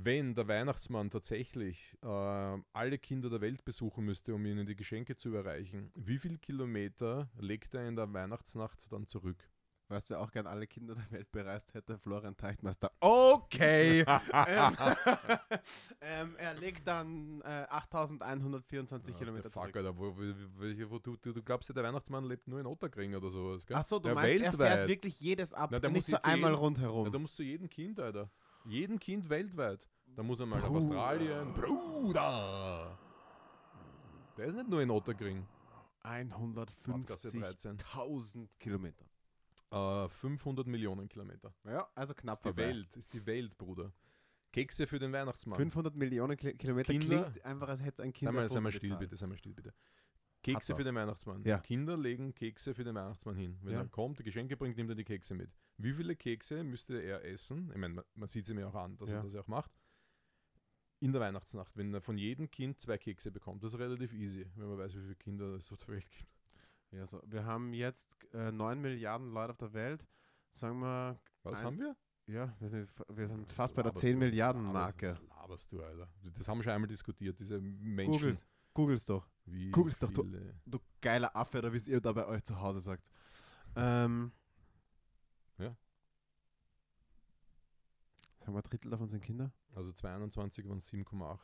Wenn der Weihnachtsmann tatsächlich alle Kinder der Welt besuchen müsste, um ihnen die Geschenke zu überreichen, wie viele Kilometer legt er in der Weihnachtsnacht dann zurück? Weißt du, wer auch gern alle Kinder der Welt bereist hätte? Florian Teichtmeister. Okay! Er legt dann 8.124 Kilometer zurück. Fuck, Alter, du glaubst ja, der Weihnachsmann lebt nur in Ottokring oder sowas, gell? Achso, du meinst, weltweit. Er fährt wirklich jedes ab, na, nicht so einmal rundherum. Na, da musst du jedem Kind, Alter. Jedem Kind weltweit. Da muss er mal nach Australien. Bruder! Der ist nicht nur in Ottokring. 150.000 Kilometer. 500 Millionen Kilometer. Ja, also knapp vorbei. Ist die Welt, Bruder. Kekse für den Weihnachtsmann. 500 Millionen Kilometer Kinder, klingt einfach, als hätte es ein Kinderpunkt. Sei mal still, bitte. Kekse für den Weihnachtsmann. Ja. Kinder legen Kekse für den Weihnachtsmann hin. Wenn er kommt, die Geschenke bringt, nimmt er die Kekse mit. Wie viele Kekse müsste er essen? Ich meine, man sieht es ihm ja auch an, dass er das auch macht. In der Weihnachtsnacht, wenn er von jedem Kind 2 Kekse bekommt. Das ist relativ easy, wenn man weiß, wie viele Kinder es auf der Welt gibt. Ja, so. Wir haben jetzt 9 Milliarden Leute auf der Welt. Sagen wir... Was haben wir? Ja, wir sind fast bei der 10-Milliarden-Marke. Was laberst du, Alter? Das haben wir schon einmal diskutiert, diese Menschen... Google's doch, du geiler Affe, oder wie es ihr da bei euch zu Hause sagt. Ja. Sagen wir, ein Drittel davon sind Kinder? Also 22 waren 7,8. Aber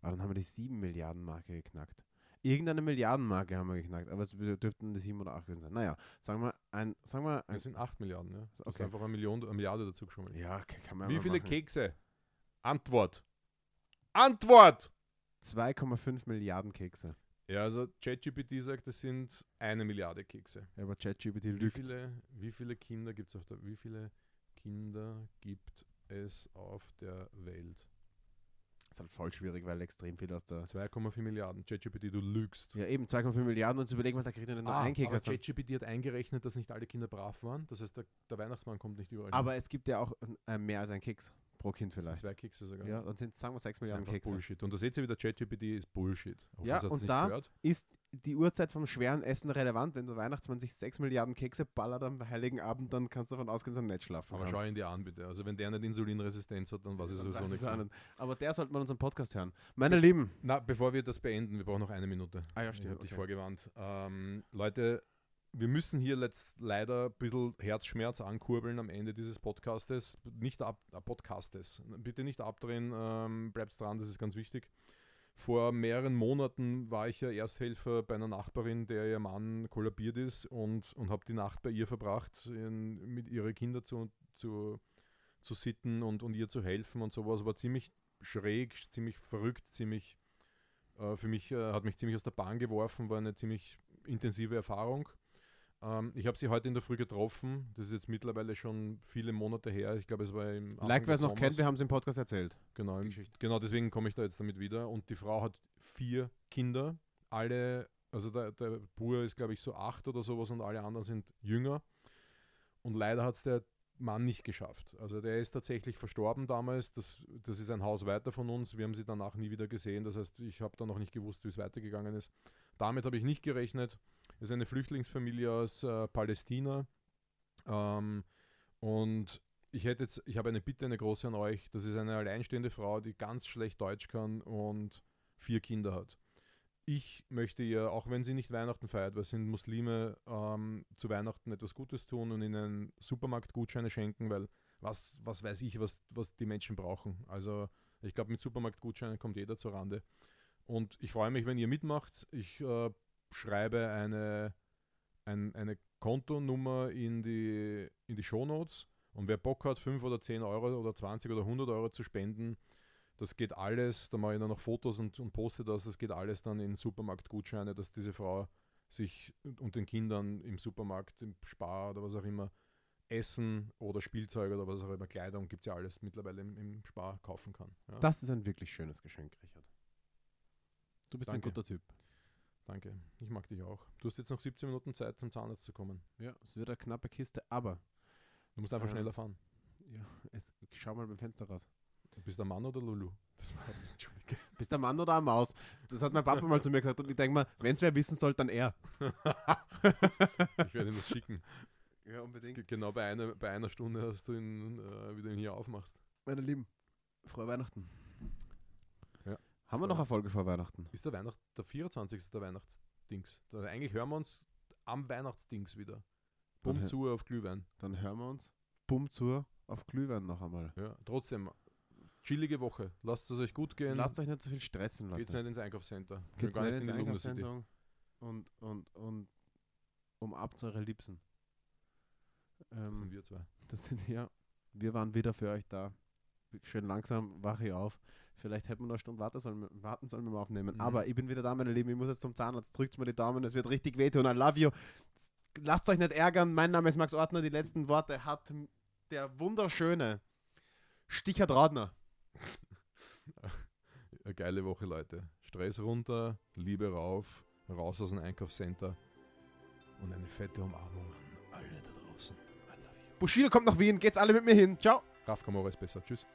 dann haben wir die 7-Milliarden-Marke geknackt. Irgendeine Milliardenmarke haben wir geknackt, aber es dürften die 7 oder 8 gewesen sein. Naja, sagen wir, das sind 8 Milliarden, ja. Das ist einfach eine Milliarde dazu geschummelt. Ja, kann man. Wie viele machen. Kekse? Antwort! 2,5 Milliarden Kekse. Ja, also ChatGPT sagt, das sind 1 Milliarde Kekse. Ja, aber ChatGPT lügt. Wie viele Kinder gibt es auf der Welt? Wie viele Kinder gibt es auf der Welt? Das ist halt voll schwierig, weil extrem viel aus der... 2,4 Milliarden. ChatGPT, du lügst. Ja, eben, 2,4 Milliarden. Und zu überlegen, was da kriegt er denn noch einen Keks. Aber ChatGPT hat eingerechnet, dass nicht alle Kinder brav waren. Das heißt, der Weihnachtsmann kommt nicht überall hin. Aber es gibt ja auch mehr als einen Keks. Pro Kind vielleicht. 2 Kekse sogar. Ja, dann sind, sagen wir, 6 Milliarden Kekse. Bullshit. Und da seht ihr wieder, ChatGPT ist Bullshit. Hoffe, ja, und da gehört. Ist die Uhrzeit vom schweren Essen relevant, wenn der Weihnachtsmann sich 6 Milliarden Kekse ballert am Heiligen Abend, dann kannst du davon ausgehen, dass er nicht schlafen kann. Aber schau ihn dir an, bitte. Also wenn der nicht Insulinresistenz hat, dann weiß ich sowieso nichts. Aber der sollte man unseren Podcast hören. Meine Lieben. Na, bevor wir das beenden, wir brauchen noch 1 Minute. Ah ja, stimmt. Ich habe dich vorgewarnt. Leute, wir müssen hier leider ein bisschen Herzschmerz ankurbeln am Ende dieses Podcastes. Bitte nicht abdrehen, bleibst dran, das ist ganz wichtig. Vor mehreren Monaten war ich ja Ersthelfer bei einer Nachbarin, der ihr Mann kollabiert ist und habe die Nacht bei ihr verbracht, mit ihren Kindern zu sitten und ihr zu helfen und sowas. War ziemlich schräg, ziemlich verrückt, ziemlich für mich, hat mich ziemlich aus der Bahn geworfen, war eine ziemlich intensive Erfahrung. Ich habe sie heute in der Früh getroffen. Das ist jetzt mittlerweile schon viele Monate her. Ich glaube, es war im Anfang des Sommers. Wer es noch kennt, wir haben es im Podcast erzählt. Genau, deswegen komme ich da jetzt damit wieder. Und die Frau hat 4 Kinder. Alle, also der Bruder ist, glaube ich, so 8 oder sowas und alle anderen sind jünger. Und leider hat es der Mann nicht geschafft. Also der ist tatsächlich verstorben damals. Das ist ein Haus weiter von uns. Wir haben sie danach nie wieder gesehen. Das heißt, ich habe da noch nicht gewusst, wie es weitergegangen ist. Damit habe ich nicht gerechnet. Das ist eine Flüchtlingsfamilie aus Palästina Und ich habe eine Bitte, eine große an euch. Das ist eine alleinstehende Frau, die ganz schlecht Deutsch kann und 4 Kinder hat. Ich möchte ihr, auch wenn sie nicht Weihnachten feiert, weil sind Muslime, zu Weihnachten etwas Gutes tun und ihnen Supermarktgutscheine schenken, weil was weiß ich, was die Menschen brauchen. Also ich glaube, mit Supermarktgutscheinen kommt jeder zur Rande. Und ich freue mich, wenn ihr mitmacht. Ich schreibe eine Kontonummer in die Shownotes. Und wer Bock hat, 5 oder 10 Euro oder 20 oder 100 Euro zu spenden, das geht alles, da mache ich dann noch Fotos und poste das, das geht alles dann in Supermarktgutscheine, dass diese Frau sich und den Kindern im Supermarkt, im Spar oder was auch immer, Essen oder Spielzeug oder was auch immer, Kleidung, gibt es ja alles mittlerweile im Spar kaufen kann. Ja. Das ist ein wirklich schönes Geschenk, Richard. Du bist Danke. Ein guter Typ. Danke, ich mag dich auch. Du hast jetzt noch 17 Minuten Zeit, zum Zahnarzt zu kommen. Ja, es wird eine knappe Kiste, aber du musst einfach schneller fahren. Ja, ich schau mal beim Fenster raus. Du bist der Mann oder Lulu? Das war, Entschuldige. Bist der Mann oder eine Maus? Das hat mein Papa mal zu mir gesagt und ich denke mal, wenn es wer wissen soll, dann er. Ich werde ihm das schicken. Ja, unbedingt. Genau bei einer Stunde hast du ihn, wie du ihn hier aufmachst. Meine Lieben, frohe Weihnachten. Ja, haben wir noch eine Folge vor Weihnachten? Ist der 24. der Weihnachtsdings. Eigentlich hören wir uns am Weihnachtsdings wieder. Bumm zu auf Glühwein. Dann hören wir uns. Bumm zu auf Glühwein noch einmal. Ja, trotzdem. Chillige Woche. Lasst es euch gut gehen. Lasst euch nicht so viel stressen, Leute. Geht's nicht ins Einkaufscenter. Geht's nicht ins Einkaufscenter. Und umarmt eure Liebsten. Das sind wir zwei. Ja. Wir waren wieder für euch da. Schön langsam wache ich auf. Vielleicht hätten wir noch eine Stunde warten sollen beim Aufnehmen. Mhm. Aber ich bin wieder da, meine Lieben. Ich muss jetzt zum Zahnarzt. Drückt mir die Daumen. Es wird richtig wehtun. I love you. Lasst euch nicht ärgern. Mein Name ist Max Ortner. Die letzten Worte hat der wunderschöne Richard Staudner. Eine geile Woche, Leute. Stress runter, Liebe rauf, raus aus dem Einkaufscenter und eine fette Umarmung an alle da draußen. I love you. Bushido kommt nach Wien, geht's alle mit mir hin. Ciao. Raf Kamora ist besser. Tschüss.